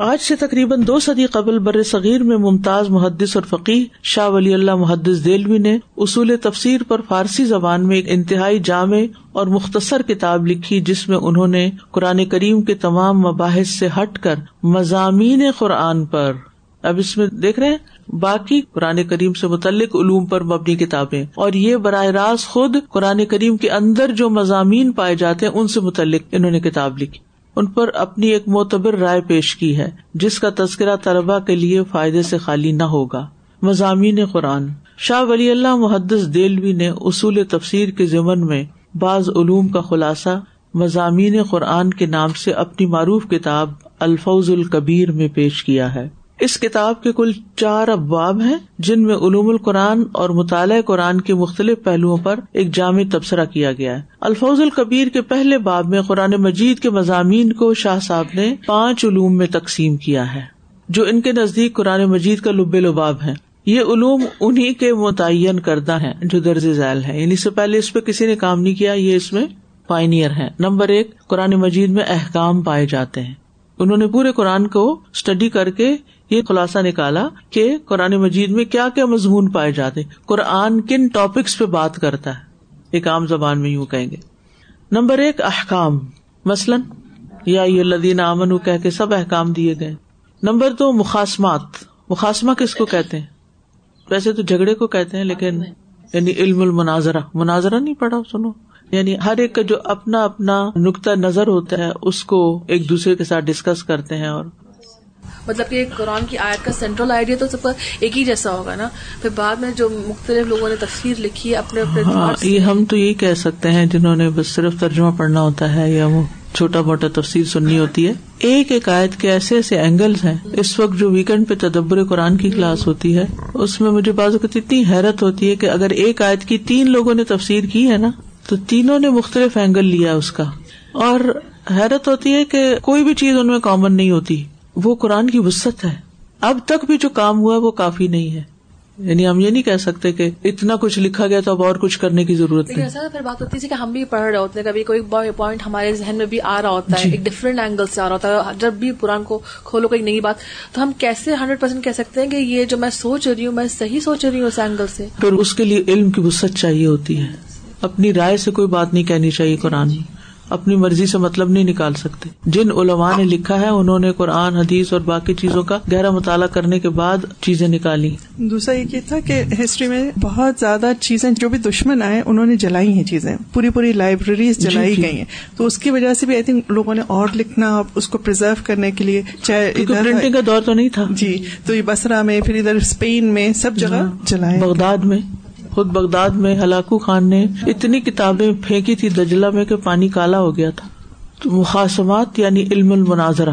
آج سے تقریباً 2 صدی قبل بر صغیر میں ممتاز محدث اور فقیہ شاہ ولی اللہ محدث دہلوی نے اصول تفسیر پر فارسی زبان میں ایک انتہائی جامع اور مختصر کتاب لکھی، جس میں انہوں نے قرآن کریم کے تمام مباحث سے ہٹ کر مضامین قرآن پر، اب اس میں دیکھ رہے ہیں باقی قرآن کریم سے متعلق علوم پر مبنی کتابیں، اور یہ براہ راست خود قرآن کریم کے اندر جو مضامین پائے جاتے ہیں ان سے متعلق انہوں نے کتاب لکھی، ان پر اپنی ایک معتبر رائے پیش کی ہے جس کا تذکرہ طلباء کے لیے فائدے سے خالی نہ ہوگا۔ مضامین قرآن، شاہ ولی اللہ محدث دہلوی نے اصول تفسیر کے ضمن میں بعض علوم کا خلاصہ مضامین قرآن کے نام سے اپنی معروف کتاب الفوز الکبیر میں پیش کیا ہے۔ اس کتاب کے کل 4 ابواب ہیں جن میں علوم القرآن اور مطالعہ قرآن کے مختلف پہلوؤں پر ایک جامع تبصرہ کیا گیا ہے۔ الفوز الکبیر کے پہلے باب میں قرآن مجید کے مضامین کو شاہ صاحب نے 5 علوم میں تقسیم کیا ہے جو ان کے نزدیک قرآن مجید کا لب لباب ہے۔ یہ علوم انہی کے متعین کردہ ہیں جو درج ذیل ہیں، یعنی اس سے پہلے اس پہ کسی نے کام نہیں کیا، یہ اس میں پائنیئر ہیں۔ نمبر 1، قرآن مجید میں احکام پائے جاتے ہیں۔ انہوں نے پورے قرآن کو اسٹڈی کر کے یہ خلاصہ نکالا کہ قرآن مجید میں کیا کیا مضمون پائے جاتے، قرآن کن ٹاپکس پہ بات کرتا ہے، ایک عام زبان میں یوں کہیں گے۔ نمبر 1، احکام، مثلاً یا ایھا الذین آمنوا کہہ کے سب احکام دیے گئے۔ نمبر 2، مخاصمات۔ مخاصمہ کس کو کہتے ہیں؟ ویسے تو جھگڑے کو کہتے ہیں، لیکن یعنی علم المناظرہ، مناظرہ نہیں پڑھا؟ سنو، یعنی ہر ایک کا جو اپنا اپنا نقطہ نظر ہوتا ہے اس کو ایک دوسرے کے ساتھ ڈسکس کرتے ہیں، اور مطلب کہ قرآن کی آیت کا سینٹرل آئیڈیا تو سب کا ایک ہی جیسا ہوگا نا، پھر بعد میں جو مختلف لوگوں نے تفسیر لکھی ہے اپنے اپنے، یہ ہم تو یہی کہہ سکتے ہیں جنہوں نے بس صرف ترجمہ پڑھنا ہوتا ہے یا وہ چھوٹا موٹا تفسیر سننی ہوتی ہے، ایک ایک آیت کے ایسے ایسے اینگلز ہیں۔ اس وقت جو ویکینڈ پہ تدبر قرآن کی کلاس ہوتی ہے اس میں مجھے بعض اوقات اتنی حیرت ہوتی ہے کہ اگر ایک آیت کی 3 لوگوں نے تفسیر کی ہے نا تو تینوں نے مختلف اینگل لیا اس کا، اور حیرت ہوتی ہے کہ کوئی بھی چیز ان میں کامن نہیں ہوتی، وہ قرآن کی وسعت ہے۔ اب تک بھی جو کام ہوا وہ کافی نہیں ہے، یعنی ہم یہ نہیں کہہ سکتے کہ اتنا کچھ لکھا گیا تو اب اور کچھ کرنے کی ضرورت نہیں۔ ایسا پھر بات ہوتی ہے کہ ہم بھی پڑھ رہے ہوتے ہیں، کبھی کوئی پوائنٹ ہمارے ذہن میں بھی آ رہا ہوتا ہے، ایک ڈفرینٹ اینگل سے آ رہا ہوتا ہے، جب بھی قرآن کو کھولو کوئی نئی بات، تو ہم کیسے 100% کہہ سکتے ہیں کہ یہ جو میں سوچ رہی ہوں میں صحیح سوچ رہی ہوں اس اینگل سے؟ پھر اس کے لیے علم کی وسعت چاہیے ہوتی ہے، اپنی رائے سے کوئی بات نہیں کہنی چاہیے، قرآن اپنی مرضی سے مطلب نہیں نکال سکتے۔ جن علماء نے لکھا ہے انہوں نے قرآن، حدیث اور باقی چیزوں کا گہرا مطالعہ کرنے کے بعد چیزیں نکالی۔ دوسرا یہ تھا کہ ہسٹری میں بہت زیادہ چیزیں جو بھی دشمن آئے انہوں نے جلائی ہیں، چیزیں پوری لائبریریز جلائی گئی ہیں، تو اس کی وجہ سے بھی آئی تھنک لوگوں نے اور لکھنا اس کو پرزرو کرنے کے لیے، چاہے پرنٹنگ کا دور تو نہیں تھا جی، تو یہ بصرہ میں، پھر ادھر اسپین میں، سب جگہ جلائے۔ بغداد میں، خود بغداد میں ہلاکو خان نے اتنی کتابیں پھینکی تھی دجلہ میں کہ پانی کالا ہو گیا تھا۔ مخاصمات یعنی علم المناظرہ۔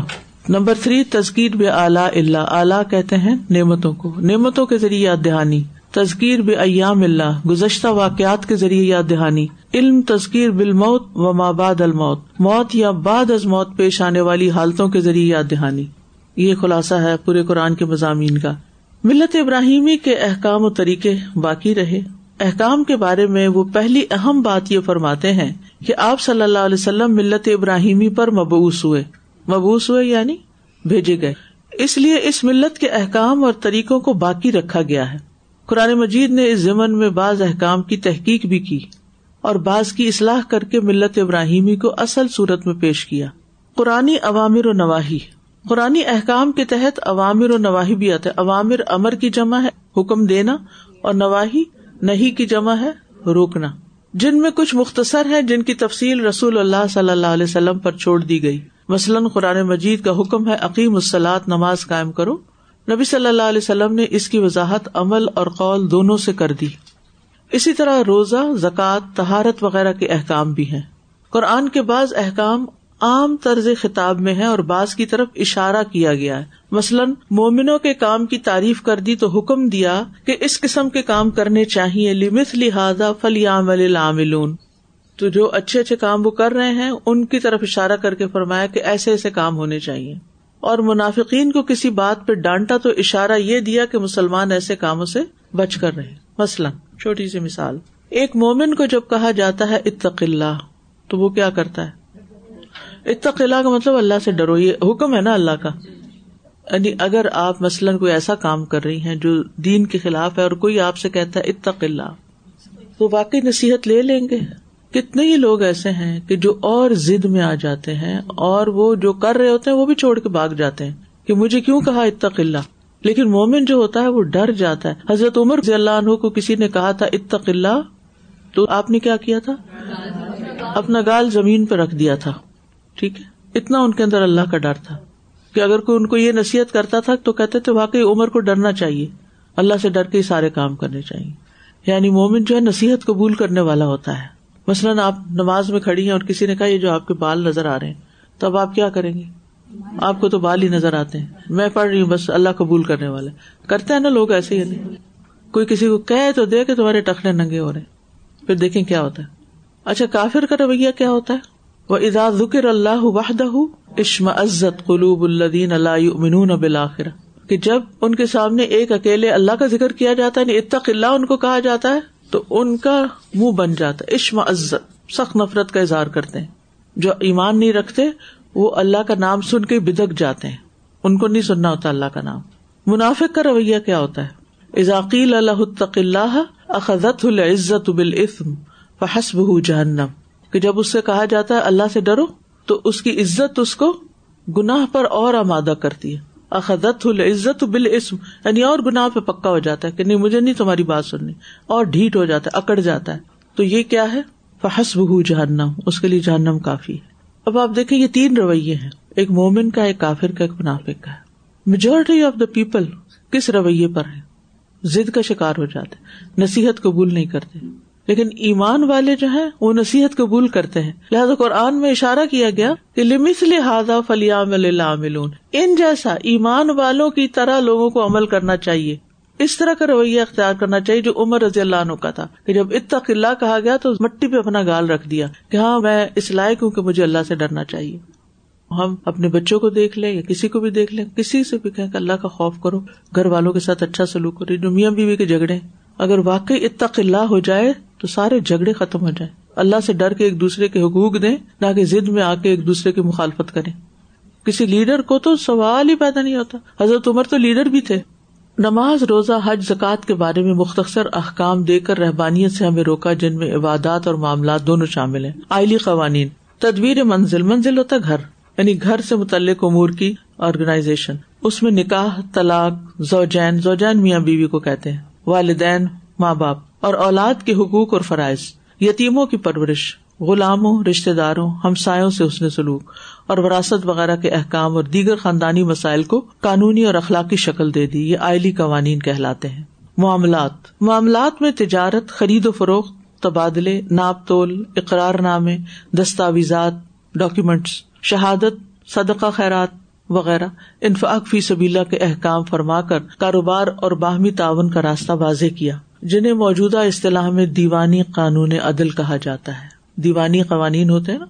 نمبر 3، تذکیر بآلاء اللہ۔ آلاء کہتے ہیں نعمتوں کو، نعمتوں کے ذریعے یاد دہانی۔ تذکیر بایام اللہ، گزشتہ واقعات کے ذریعے یاد دہانی۔ علم تذکیر بالموت وما بعد الموت، موت یا بعد از موت پیش آنے والی حالتوں کے ذریعے یاد دہانی۔ یہ خلاصہ ہے پورے قرآن کے مضامین کا۔ ملت ابراہیمی کے احکام و طریقے باقی رہے۔ احکام کے بارے میں وہ پہلی اہم بات یہ فرماتے ہیں کہ آپ صلی اللہ علیہ وسلم ملت ابراہیمی پر مبعوث ہوئے یعنی بھیجے گئے، اس لیے اس ملت کے احکام اور طریقوں کو باقی رکھا گیا ہے۔ قرآن مجید نے اس ضمن میں بعض احکام کی تحقیق بھی کی اور بعض کی اصلاح کر کے ملت ابراہیمی کو اصل صورت میں پیش کیا۔ قرآنی اوامر و نواہی، قرآنی احکام کے تحت اوامر و نواہی بھی آتے ہیں۔ اوامر امر کی جمع ہے حکم دینا، اور نواہی نہی کی جمع ہے روکنا، جن میں کچھ مختصر ہیں جن کی تفصیل رسول اللہ صلی اللہ علیہ وسلم پر چھوڑ دی گئی۔ مثلاً قرآن مجید کا حکم ہے اقیم الصلاۃ، نماز قائم کرو، نبی صلی اللہ علیہ وسلم نے اس کی وضاحت عمل اور قول دونوں سے کر دی۔ اسی طرح روزہ، زکوٰۃ، طہارت وغیرہ کے احکام بھی ہیں۔ قرآن کے بعض احکام عام طرز خطاب میں ہے اور بعض کی طرف اشارہ کیا گیا ہے۔ مثلاً مومنوں کے کام کی تعریف کر دی تو حکم دیا کہ اس قسم کے کام کرنے چاہیے، لِمِثْلِ هَذَا فَلْيَعْمَلِ الْعَامِلُونَ، تو جو اچھے اچھے کام وہ کر رہے ہیں ان کی طرف اشارہ کر کے فرمایا کہ ایسے ایسے کام ہونے چاہیے۔ اور منافقین کو کسی بات پہ ڈانٹا تو اشارہ یہ دیا کہ مسلمان ایسے کاموں سے بچ کر رہے ہیں۔ مثلاً چھوٹی سی مثال، ایک مومن کو جب کہا جاتا ہے اتق اللہ تو وہ کیا کرتا ہے؟ اتق اللہ کا مطلب اللہ سے ڈرو، یہ حکم ہے نا اللہ کا۔ یعنی اگر آپ مثلاً کوئی ایسا کام کر رہی ہیں جو دین کے خلاف ہے اور کوئی آپ سے کہتا ہے اتق اللہ، تو واقعی نصیحت لے لیں گے؟ کتنے ہی لوگ ایسے ہیں کہ جو اور ضد میں آ جاتے ہیں اور وہ جو کر رہے ہوتے ہیں وہ بھی چھوڑ کے بھاگ جاتے ہیں کہ مجھے کیوں کہا اتق اللہ، لیکن مومن جو ہوتا ہے وہ ڈر جاتا ہے. حضرت عمر رضی اللہ عنہ کو کسی نے کہا تھا اتق اللہ، تو آپ نے کیا کیا تھا؟ اپنا گال زمین پہ رکھ دیا تھا. ٹھیک ہے، اتنا ان کے اندر اللہ کا ڈر تھا کہ اگر کوئی ان کو یہ نصیحت کرتا تھا تو کہتے تھے واقعی عمر کو ڈرنا چاہیے، اللہ سے ڈر کے ہی سارے کام کرنے چاہیے. یعنی مومن جو ہے نصیحت قبول کرنے والا ہوتا ہے. مثلاً آپ نماز میں کھڑی ہیں اور کسی نے کہا یہ جو آپ کے بال نظر آ رہے ہیں، تو اب آپ کیا کریں گے؟ آپ کو تو بال ہی نظر آتے ہیں، میں پڑھ رہی ہوں، بس اللہ قبول کرنے والا. کرتے ہیں نا لوگ ایسے ہی، نہیں کوئی کسی کو کہے تو دے کہ تمہارے ٹخنے ننگے ہو رہے ہیں، پھر دیکھیں کیا ہوتا ہے. اچھا کافر کا رویہ کیا ہوتا ہے؟ وَإِذَا ذُكِرَ اللَّهُ وَحْدَهُ اشْمَأَزَّتْ قُلُوبُ الَّذِينَ لَا يُؤْمِنُونَ بِالْآخِرَةِ، کہ جب ان کے سامنے ایک اکیلے اللہ کا ذکر کیا جاتا ہے، اتق اللہ ان کو کہا جاتا ہے، تو ان کا منہ بن جاتا ہے، اشمأزت، سخت نفرت کا اظہار کرتے ہیں. جو ایمان نہیں رکھتے وہ اللہ کا نام سن کے بدک جاتے ہیں، ان کو نہیں سننا ہوتا اللہ کا نام. منافق کا رویہ کیا ہوتا ہے؟ اذا قیل لہ اتق اللہ اخذتہ العزۃ بالاثم فحسبہ جہنم، کہ جب اس سے کہا جاتا ہے اللہ سے ڈرو تو اس کی عزت اس کو گناہ پر اور آمادہ کرتی ہے. اخذتہ العزۃ بالاثم یعنی اور گناہ پہ پکا ہو جاتا ہے کہ نہیں مجھے نہیں تمہاری بات سننی، اور ڈھیٹ ہو جاتا ہے، اکڑ جاتا ہے. تو یہ کیا ہے؟ فحسبہ جہنم، اس کے لیے جہنم کافی ہے. اب آپ دیکھیں یہ تین رویے ہیں، ایک مومن کا، ایک کافر کا، ایک منافق کا. میجورٹی آف دا پیپل کس رویے پر ہیں؟ ضد کا شکار ہو جاتے ہیں، نصیحت قبول نہیں کرتے. لیکن ایمان والے جو ہیں وہ نصیحت قبول کرتے ہیں. لہذا قرآن میں اشارہ کیا گیا کہ لِمِثْلِ ھٰذَا فَلْیَعْمَلِ الْعَامِلُونَ، ان جیسا ایمان والوں کی طرح لوگوں کو عمل کرنا چاہیے. اس طرح کا رویہ اختیار کرنا چاہیے جو عمر رضی اللہ عنہ کا تھا کہ جب اتق اللہ کہا گیا تو مٹی پہ اپنا گال رکھ دیا کہ ہاں میں اس لائق ہوں کہ مجھے اللہ سے ڈرنا چاہیے. ہم اپنے بچوں کو دیکھ لیں یا کسی کو بھی دیکھ لیں، کسی سے بھی کہیں کہ اللہ کا خوف کرو، گھر والوں کے ساتھ اچھا سلوک کرو، جو میاں بیوی کے جھگڑے، اگر واقعی اتق اللہ ہو جائے تو سارے جھگڑے ختم ہو جائیں. اللہ سے ڈر کے ایک دوسرے کے حقوق دیں، نہ کہ ضد میں آ کے ایک دوسرے کی مخالفت کریں. کسی لیڈر کو تو سوال ہی پیدا نہیں ہوتا. حضرت عمر تو لیڈر بھی تھے. نماز، روزہ، حج، زکوٰۃ کے بارے میں مختصر احکام دے کر رہبانیت سے ہمیں روکا، جن میں عبادات اور معاملات دونوں شامل ہیں. آئلی قوانین، تدبیر منزل، منزل ہوتا ہے گھر، یعنی گھر سے متعلق امور کی آرگنائزیشن، اس میں نکاح، طلاق، زوجین، زوجین میاں بیوی کو کہتے ہیں، والدین ماں باپ، اور اولاد کے حقوق اور فرائض، یتیموں کی پرورش، غلاموں، رشتہ داروں، ہمسایوں سے حسن سلوک اور وراثت وغیرہ کے احکام اور دیگر خاندانی مسائل کو قانونی اور اخلاقی شکل دے دی. یہ آئلی قوانین کہلاتے ہیں. معاملات، معاملات میں تجارت، خرید و فروخت، تبادلے، ناپ تول، اقرار نامے، دستاویزات، ڈاکیومنٹس، شہادت، صدقہ خیرات وغیرہ. انفاق فی سبیل اللہ کے احکام فرما کر کاروبار اور باہمی تعاون کا راستہ واضح کیا، جنہیں موجودہ اصطلاح میں دیوانی قانون عدل کہا جاتا ہے. دیوانی قوانین ہوتے ہیں نا،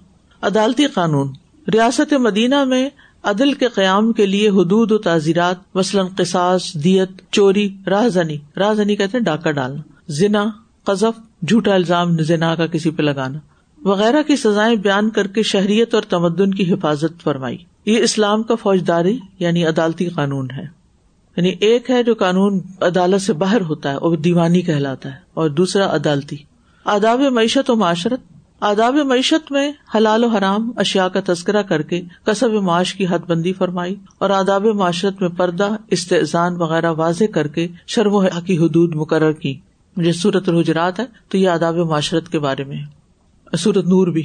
عدالتی قانون. ریاست مدینہ میں عدل کے قیام کے لیے حدود و تعزیرات، مثلاً قصاص، دیت، چوری، راہزنی، راہزنی کہتے ہیں ڈاکہ ڈالنا، زنا، قذف، جھوٹا الزام زنا کا کسی پہ لگانا وغیرہ کی سزائیں بیان کر کے شہریت اور تمدن کی حفاظت فرمائی. یہ اسلام کا فوجداری یعنی عدالتی قانون ہے. یعنی ایک ہے جو قانون عدالت سے باہر ہوتا ہے اور دیوانی کہلاتا ہے، اور دوسرا عدالتی. آداب معیشت و معاشرت، آداب معیشت میں حلال و حرام اشیاء کا تذکرہ کر کے کسب معاش کی حد بندی فرمائی، اور آداب معاشرت میں پردہ، استئذان وغیرہ واضح کر کے شرم و حیا کی حدود مقرر کی. جو سورۃ الحجرات ہے تو یہ آداب معاشرت کے بارے میں ہے. سورۃ نور بھی.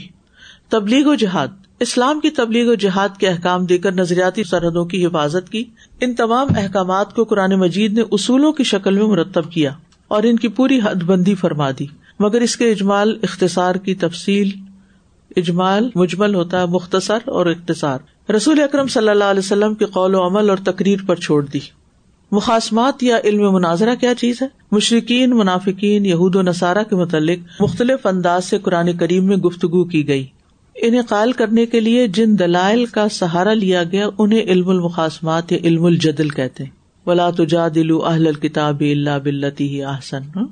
تبلیغ و جہاد، اسلام کی تبلیغ و جہاد کے احکام دے کر نظریاتی سرحدوں کی حفاظت کی. ان تمام احکامات کو قرآن مجید نے اصولوں کی شکل میں مرتب کیا اور ان کی پوری حد بندی فرما دی، مگر اس کے اجمال، اختصار کی تفصیل. اجمال مجمل ہوتا ہے، مختصر اور اختصار رسول اکرم صلی اللہ علیہ وسلم کے قول و عمل اور تقریر پر چھوڑ دی. مخاصمات یا علم مناظرہ کیا چیز ہے؟ مشرکین، منافقین، یہود و نصارہ کے متعلق مختلف انداز سے قرآن کریم میں گفتگو کی گئی. انہیں قائل کرنے کے لیے جن دلائل کا سہارا لیا گیا انہیں علم المخاصمات یا علم الجدل کہتے ہیں. وَلَا تُجَادِلُوا أَهْلَ الْكِتَابِ إِلَّا بِالَّتِي هِيَ أَحْسَنُ،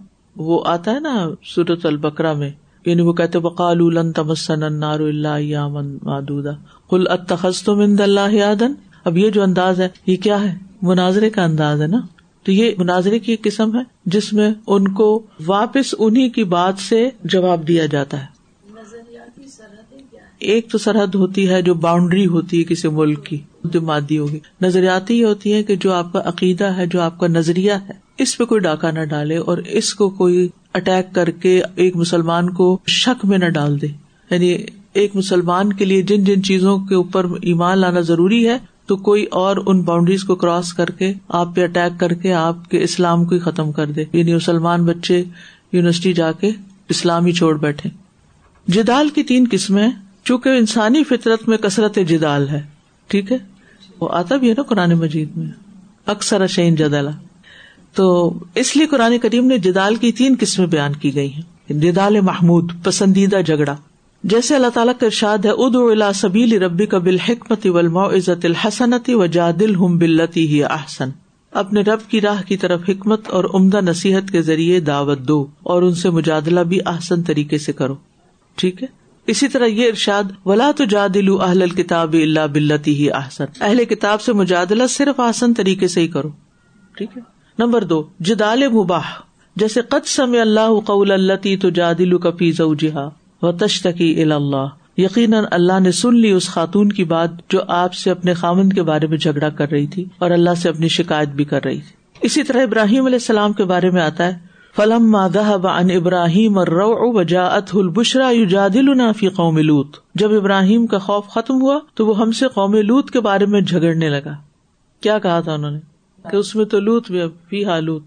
وہ آتا ہے نا سورۃ البقرہ میں، یعنی وہ کہتے وقالوا لن تمسنا النار الا ایاما معدودہ قل اتخذتم عند اللہ عہدا. اب یہ جو انداز ہے یہ کیا ہے؟ مناظرے کا انداز ہے نا. تو یہ مناظرے کی ایک قسم ہے جس میں ان کو واپس انہی کی بات سے جواب دیا جاتا ہے. ایک تو سرحد ہوتی ہے جو باؤنڈری ہوتی ہے کسی ملک کی، مادی ہوگی. نظریاتی ہوتی ہیں کہ جو آپ کا عقیدہ ہے, جو آپ کا نظریہ ہے, اس پہ کوئی ڈاکہ نہ ڈالے اور اس کو کوئی اٹیک کر کے ایک مسلمان کو شک میں نہ ڈال دے. یعنی ایک مسلمان کے لیے جن جن چیزوں کے اوپر ایمان لانا ضروری ہے, تو کوئی اور ان باؤنڈریز کو کراس کر کے آپ پہ اٹیک کر کے آپ کے اسلام کو ہی ختم کر دے. یعنی مسلمان بچے یونیورسٹی جا کے اسلام ہی چھوڑ بیٹھے. جدال کی 3 قسمیں. چونکہ انسانی فطرت میں کثرت جدال ہے, ٹھیک ہے, وہ آتا بھی ہے نا قرآن مجید میں, اکثر شیئن جدلا, تو اس لیے قرآن کریم نے جدال کی 3 قسمیں بیان کی گئی ہیں. جدال محمود, پسندیدہ جھگڑا, جیسے اللہ تعالیٰ کا ارشاد ہے, ادعو الی سبیل ربک بالحکمۃ والموعظۃ الحسنۃ وجادلہم بالتی ہی احسن. اپنے رب کی راہ کی طرف حکمت اور عمدہ نصیحت کے ذریعے دعوت دو اور ان سے مجادلہ بھی احسن طریقے سے کرو, ٹھیک ہے. اسی طرح یہ ارشاد, ولا تجادلوا اہل الکتاب الا بالتی ہی احسن, اہل کتاب سے مجادلہ صرف آسن طریقے سے ہی کرو, ٹھیک ہے. نمبر 2, جدال مباح, جیسے قد سمع اللہ قول التی تجادلک فی زوجہا وتشتکی الی اللہ, یقیناً اللہ نے سن لی اس خاتون کی بات جو آپ سے اپنے خاوند کے بارے میں جھگڑا کر رہی تھی اور اللہ سے اپنی شکایت بھی کر رہی تھی. اسی طرح ابراہیم علیہ السلام کے بارے میں آتا ہے, فلما ذهب عن ابراہیم الروع وجاءته البشرى یجادلنا فی قوم لوط. جب ابراہیم کا خوف ختم ہوا تو وہ ہم سے قوم لوط کے بارے میں جھگڑنے لگا. کیا کہا تھا انہوں نے کہ اس میں تو لوط بھی فیھا لوط,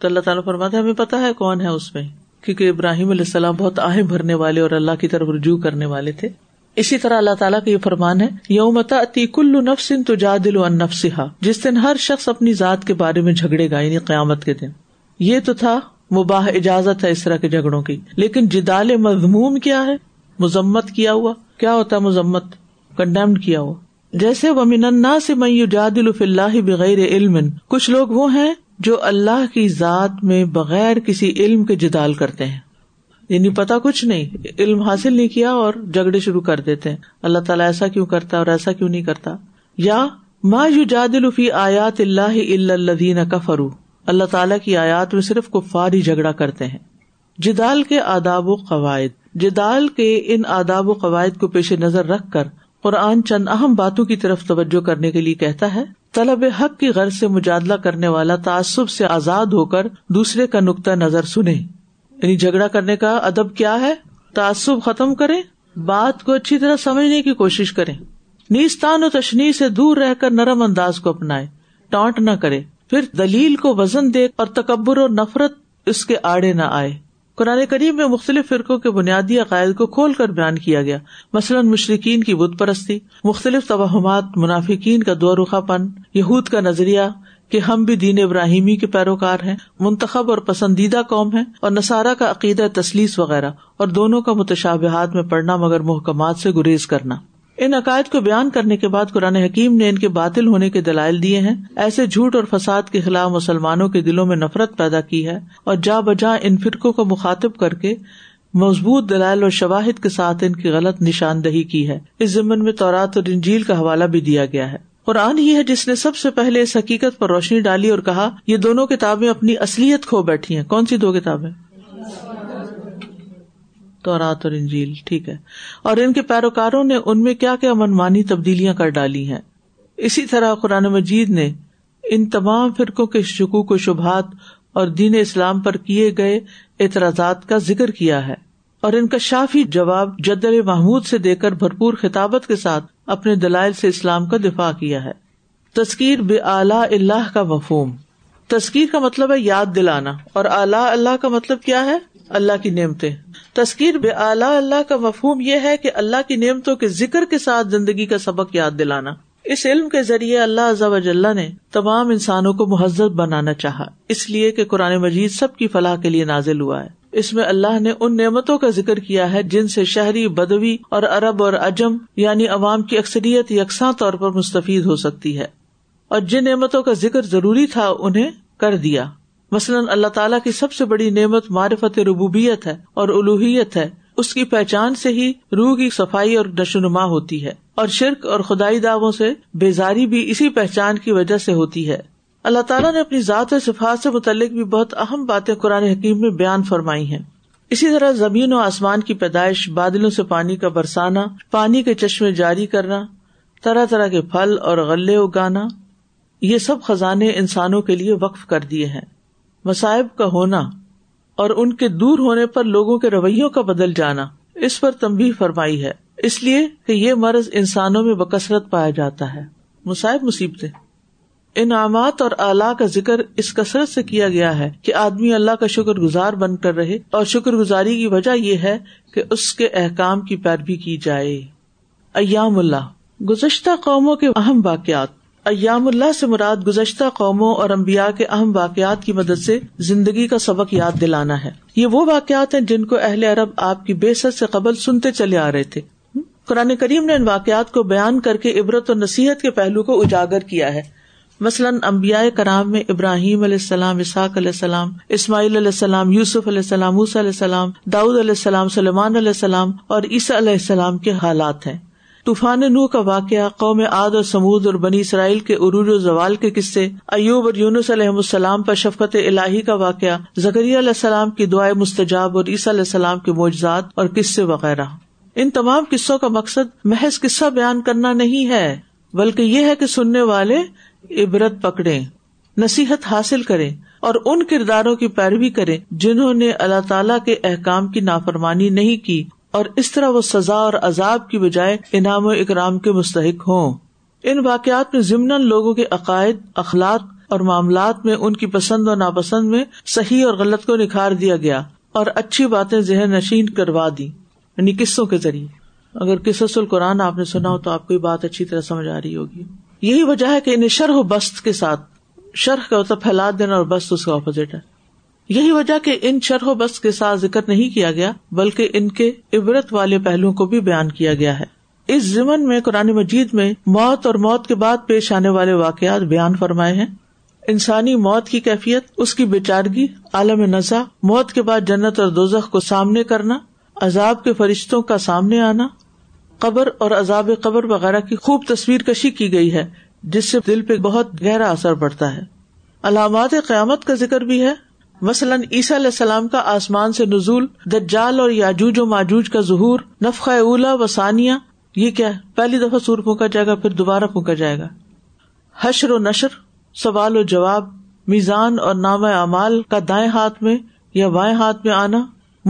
تو اللہ تعالیٰ فرماتا ہے ہمیں پتا ہے کون ہے اس میں, کیونکہ ابراہیم علیہ السلام بہت آہیں بھرنے والے اور اللہ کی طرف رجوع کرنے والے تھے. اسی طرح اللہ تعالیٰ کا یہ فرمان ہے, یوم تأتی کل نفس تجادل عن نفسہا, جس دن ہر شخص اپنی ذات کے بارے میں جھگڑے گا, یعنی قیامت کے دن. یہ تو تھا مباح, اجازت ہے اس طرح کے جھگڑوں کی. لیکن جدال مذموم کیا ہے, مذمت کیا ہوا. کیا ہوتا ہے مذمت, کنڈیمڈ کیا ہوا. جیسے ومن الناس من یجادل فی اللہ بغیر علم, کچھ لوگ وہ ہیں جو اللہ کی ذات میں بغیر کسی علم کے جدال کرتے ہیں, یعنی پتہ کچھ نہیں, علم حاصل نہیں کیا اور جھگڑے شروع کر دیتے ہیں. اللہ تعالیٰ ایسا کیوں کرتا اور ایسا کیوں نہیں کرتا. یا ما یجادل فی آیات اللہ الا الذین کفروا, اللہ تعالیٰ کی آیات میں صرف کفار ہی جھگڑا کرتے ہیں. جدال کے آداب و قواعد. جدال کے ان آداب و قواعد کو پیش نظر رکھ کر قرآن چند اہم باتوں کی طرف توجہ کرنے کے لیے کہتا ہے. طلب حق کی غرض سے مجادلہ کرنے والا تعصب سے آزاد ہو کر دوسرے کا نقطہ نظر سنے. یعنی جھگڑا کرنے کا ادب کیا ہے, تعصب ختم کریں, بات کو اچھی طرح سمجھنے کی کوشش کریں, نیستان و تشنیع سے دور رہ کر نرم انداز کو اپنائیں, ٹانٹ نہ کریں, پھر دلیل کو وزن دے اور تکبر اور نفرت اس کے آڑے نہ آئے. قرآن کریم میں مختلف فرقوں کے بنیادی عقائد کو کھول کر بیان کیا گیا, مثلاً مشرکین کی بت پرستی, مختلف توہمات, منافقین کا دو رخا پن, یہود کا نظریہ کہ ہم بھی دین ابراہیمی کے پیروکار ہیں, منتخب اور پسندیدہ قوم ہیں, اور نصارہ کا عقیدہ تثلیث وغیرہ, اور دونوں کا متشابہات میں پڑھنا مگر محکمات سے گریز کرنا. ان عقائد کو بیان کرنے کے بعد قرآن حکیم نے ان کے باطل ہونے کے دلائل دیے ہیں, ایسے جھوٹ اور فساد کے خلاف مسلمانوں کے دلوں میں نفرت پیدا کی ہے, اور جا بجا ان فرقوں کو مخاطب کر کے مضبوط دلائل اور شواہد کے ساتھ ان کی غلط نشاندہی کی ہے. اس ضمن میں تورات اور انجیل کا حوالہ بھی دیا گیا ہے. قرآن ہی ہے جس نے سب سے پہلے اس حقیقت پر روشنی ڈالی اور کہا یہ دونوں کتابیں اپنی اصلیت کھو بیٹھی ہیں. کون سی دو کتابیں, تورات اور انجیل, ٹھیک ہے, اور ان کے پیروکاروں نے ان میں کیا کیا منمانی تبدیلیاں کر ڈالی ہیں. اسی طرح قرآن مجید نے ان تمام فرقوں کے شکوک و شبہات اور دین اسلام پر کیے گئے اعتراضات کا ذکر کیا ہے, اور ان کا شافی جواب جدل محمود سے دے کر بھرپور خطابت کے ساتھ اپنے دلائل سے اسلام کا دفاع کیا ہے. تذکیر بآلاء اللہ کا مفہوم. تذکیر کا مطلب ہے یاد دلانا, اور آلاء اللہ کا مطلب کیا ہے, اللہ کی نعمتیں. تذکیر بآلاء اللہ کا مفہوم یہ ہے کہ اللہ کی نعمتوں کے ذکر کے ساتھ زندگی کا سبق یاد دلانا. اس علم کے ذریعے اللہ عز و جل نے تمام انسانوں کو مہذب بنانا چاہا, اس لیے کہ قرآن مجید سب کی فلاح کے لیے نازل ہوا ہے. اس میں اللہ نے ان نعمتوں کا ذکر کیا ہے جن سے شہری, بدوی اور عرب اور عجم یعنی عوام کی اکثریت یکساں طور پر مستفید ہو سکتی ہے, اور جن نعمتوں کا ذکر ضروری تھا انہیں کر دیا. مثلاً اللہ تعالیٰ کی سب سے بڑی نعمت معرفت ربوبیت ہے اور الوہیت ہے, اس کی پہچان سے ہی روح کی صفائی اور نشوونما ہوتی ہے, اور شرک اور خدائی دعووں سے بیزاری بھی اسی پہچان کی وجہ سے ہوتی ہے. اللہ تعالیٰ نے اپنی ذات و صفات سے متعلق بھی بہت اہم باتیں قرآن حکیم میں بیان فرمائی ہیں. اسی طرح زمین و آسمان کی پیدائش, بادلوں سے پانی کا برسانا, پانی کے چشمے جاری کرنا, طرح طرح کے پھل اور غلے اگانا، یہ سب خزانے انسانوں کے لیے وقف کر دیے ہیں۔ مصائب کا ہونا اور ان کے دور ہونے پر لوگوں کے رویوں کا بدل جانا، اس پر تنبیہ فرمائی ہے، اس لیے کہ یہ مرض انسانوں میں بکثرت پایا جاتا ہے۔ مصائب مصیبتیں، انعامات اور آلاء کا ذکر اس کثرت سے کیا گیا ہے کہ آدمی اللہ کا شکر گزار بن کر رہے، اور شکر گزاری کی وجہ یہ ہے کہ اس کے احکام کی پیروی کی جائے۔ ایام اللہ، گزشتہ قوموں کے اہم واقعات۔ ایام اللہ سے مراد گزشتہ قوموں اور انبیاء کے اہم واقعات کی مدد سے زندگی کا سبق یاد دلانا ہے۔ یہ وہ واقعات ہیں جن کو اہل عرب آپ کی بعثت سے قبل سنتے چلے آ رہے تھے۔ قرآن کریم نے ان واقعات کو بیان کر کے عبرت اور نصیحت کے پہلو کو اجاگر کیا ہے۔ مثلاً انبیاء کرام میں ابراہیم علیہ السلام، اسحاق علیہ السلام، اسماعیل علیہ السلام، یوسف علیہ السلام، موسیٰ علیہ السلام، داؤد علیہ السلام، سلیمان علیہ السلام اور عیسیٰ علیہ السلام کے حالات ہیں۔ طوفان نوح کا واقعہ، قوم عاد اور سمود اور بنی اسرائیل کے عروج و زوال کے قصے، ایوب اور یونس علیہ السلام پر شفقت الہی کا واقعہ، زکریا علیہ السلام کی دعائیں مستجاب اور عیسیٰ علیہ السلام کے معجزات اور قصے وغیرہ۔ ان تمام قصوں کا مقصد محض قصہ بیان کرنا نہیں ہے، بلکہ یہ ہے کہ سننے والے عبرت پکڑیں، نصیحت حاصل کریں اور ان کرداروں کی پیروی کریں جنہوں نے اللہ تعالیٰ کے احکام کی نافرمانی نہیں کی، اور اس طرح وہ سزا اور عذاب کی بجائے انعام و اکرام کے مستحق ہوں۔ ان واقعات میں ضمناً لوگوں کے عقائد، اخلاق اور معاملات میں ان کی پسند اور ناپسند میں صحیح اور غلط کو نکھار دیا گیا اور اچھی باتیں ذہن نشین کروا دی، یعنی قصوں کے ذریعے۔ اگر قصص القرآن آپ نے سنا ہو تو آپ کو یہ بات اچھی طرح سمجھ آ رہی ہوگی۔ یہی وجہ ہے کہ انہیں شرح و بسط کے ساتھ، شرح کا ہوتا پھیلا دینا اور بسط اس کا اپوزٹ ہے، یہی وجہ کہ ان شرح و بسط کے ساتھ ذکر نہیں کیا گیا بلکہ ان کے عبرت والے پہلوؤں کو بھی بیان کیا گیا ہے۔ اس ضمن میں قرآن مجید میں موت اور موت کے بعد پیش آنے والے واقعات بیان فرمائے ہیں۔ انسانی موت کی کیفیت، اس کی بیچارگی، عالم نزع، موت کے بعد جنت اور دوزخ کو سامنے کرنا، عذاب کے فرشتوں کا سامنے آنا، قبر اور عذاب قبر وغیرہ کی خوب تصویر کشی کی گئی ہے، جس سے دل پہ بہت گہرا اثر پڑتا ہے۔ علامات قیامت کا ذکر بھی ہے، مثلاً عیسیٰ علیہ السلام کا آسمان سے نزول، دجال اور یاجوج و ماجوج کا ظہور، نفخہ اولیٰ و ثانیہ، یہ کیا ہے، پہلی دفعہ سور پھونکا جائے گا پھر دوبارہ پھونکا جائے گا، حشر و نشر، سوال و جواب، میزان اور نامہ اعمال کا دائیں ہاتھ میں یا بائیں ہاتھ میں آنا،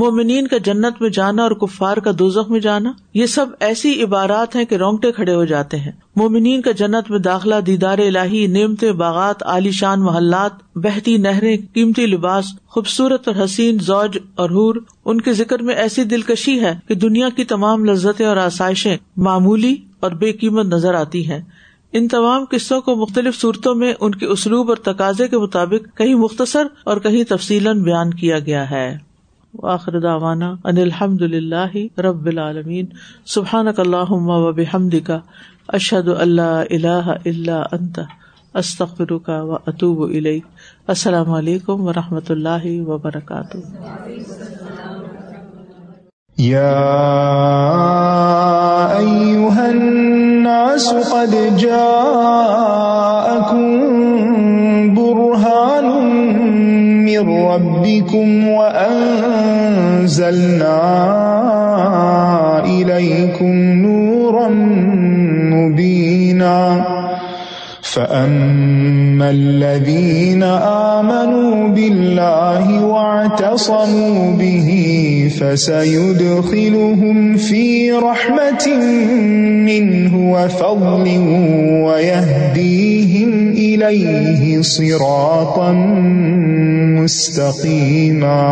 مومنین کا جنت میں جانا اور کفار کا دوزخ میں جانا، یہ سب ایسی عبارات ہیں کہ رونگٹے کھڑے ہو جاتے ہیں۔ مومنین کا جنت میں داخلہ، دیدار الہی، نعمتیں، باغات، عالی شان محلات، بہتی نہریں، قیمتی لباس، خوبصورت اور حسین زوج اور حور، ان کے ذکر میں ایسی دلکشی ہے کہ دنیا کی تمام لذتیں اور آسائشیں معمولی اور بے قیمت نظر آتی ہیں۔ ان تمام قصوں کو مختلف صورتوں میں ان کے اسلوب اور تقاضے کے مطابق کہیں مختصر اور کہیں تفصیلاً بیان کیا گیا ہے۔ وآخر دعوانا ان الحمد للہ رب العالمین۔ سبحانک اللہم و بحمدک، اشہد ان لا الہ الا انت، استغفرک و اتوب الیک۔ السلام علیکم و رحمۃ اللہ وبرکاتہ۔ یا ایہا الناس قد جاءکم برہان من ربکم وأنزلنا إليكم نورا مبينا فأما الذين آمنوا بالله واعتصموا به فسيدخلهم في رحمة منه وفضل ويهديهم إليه صراطا مستقيما۔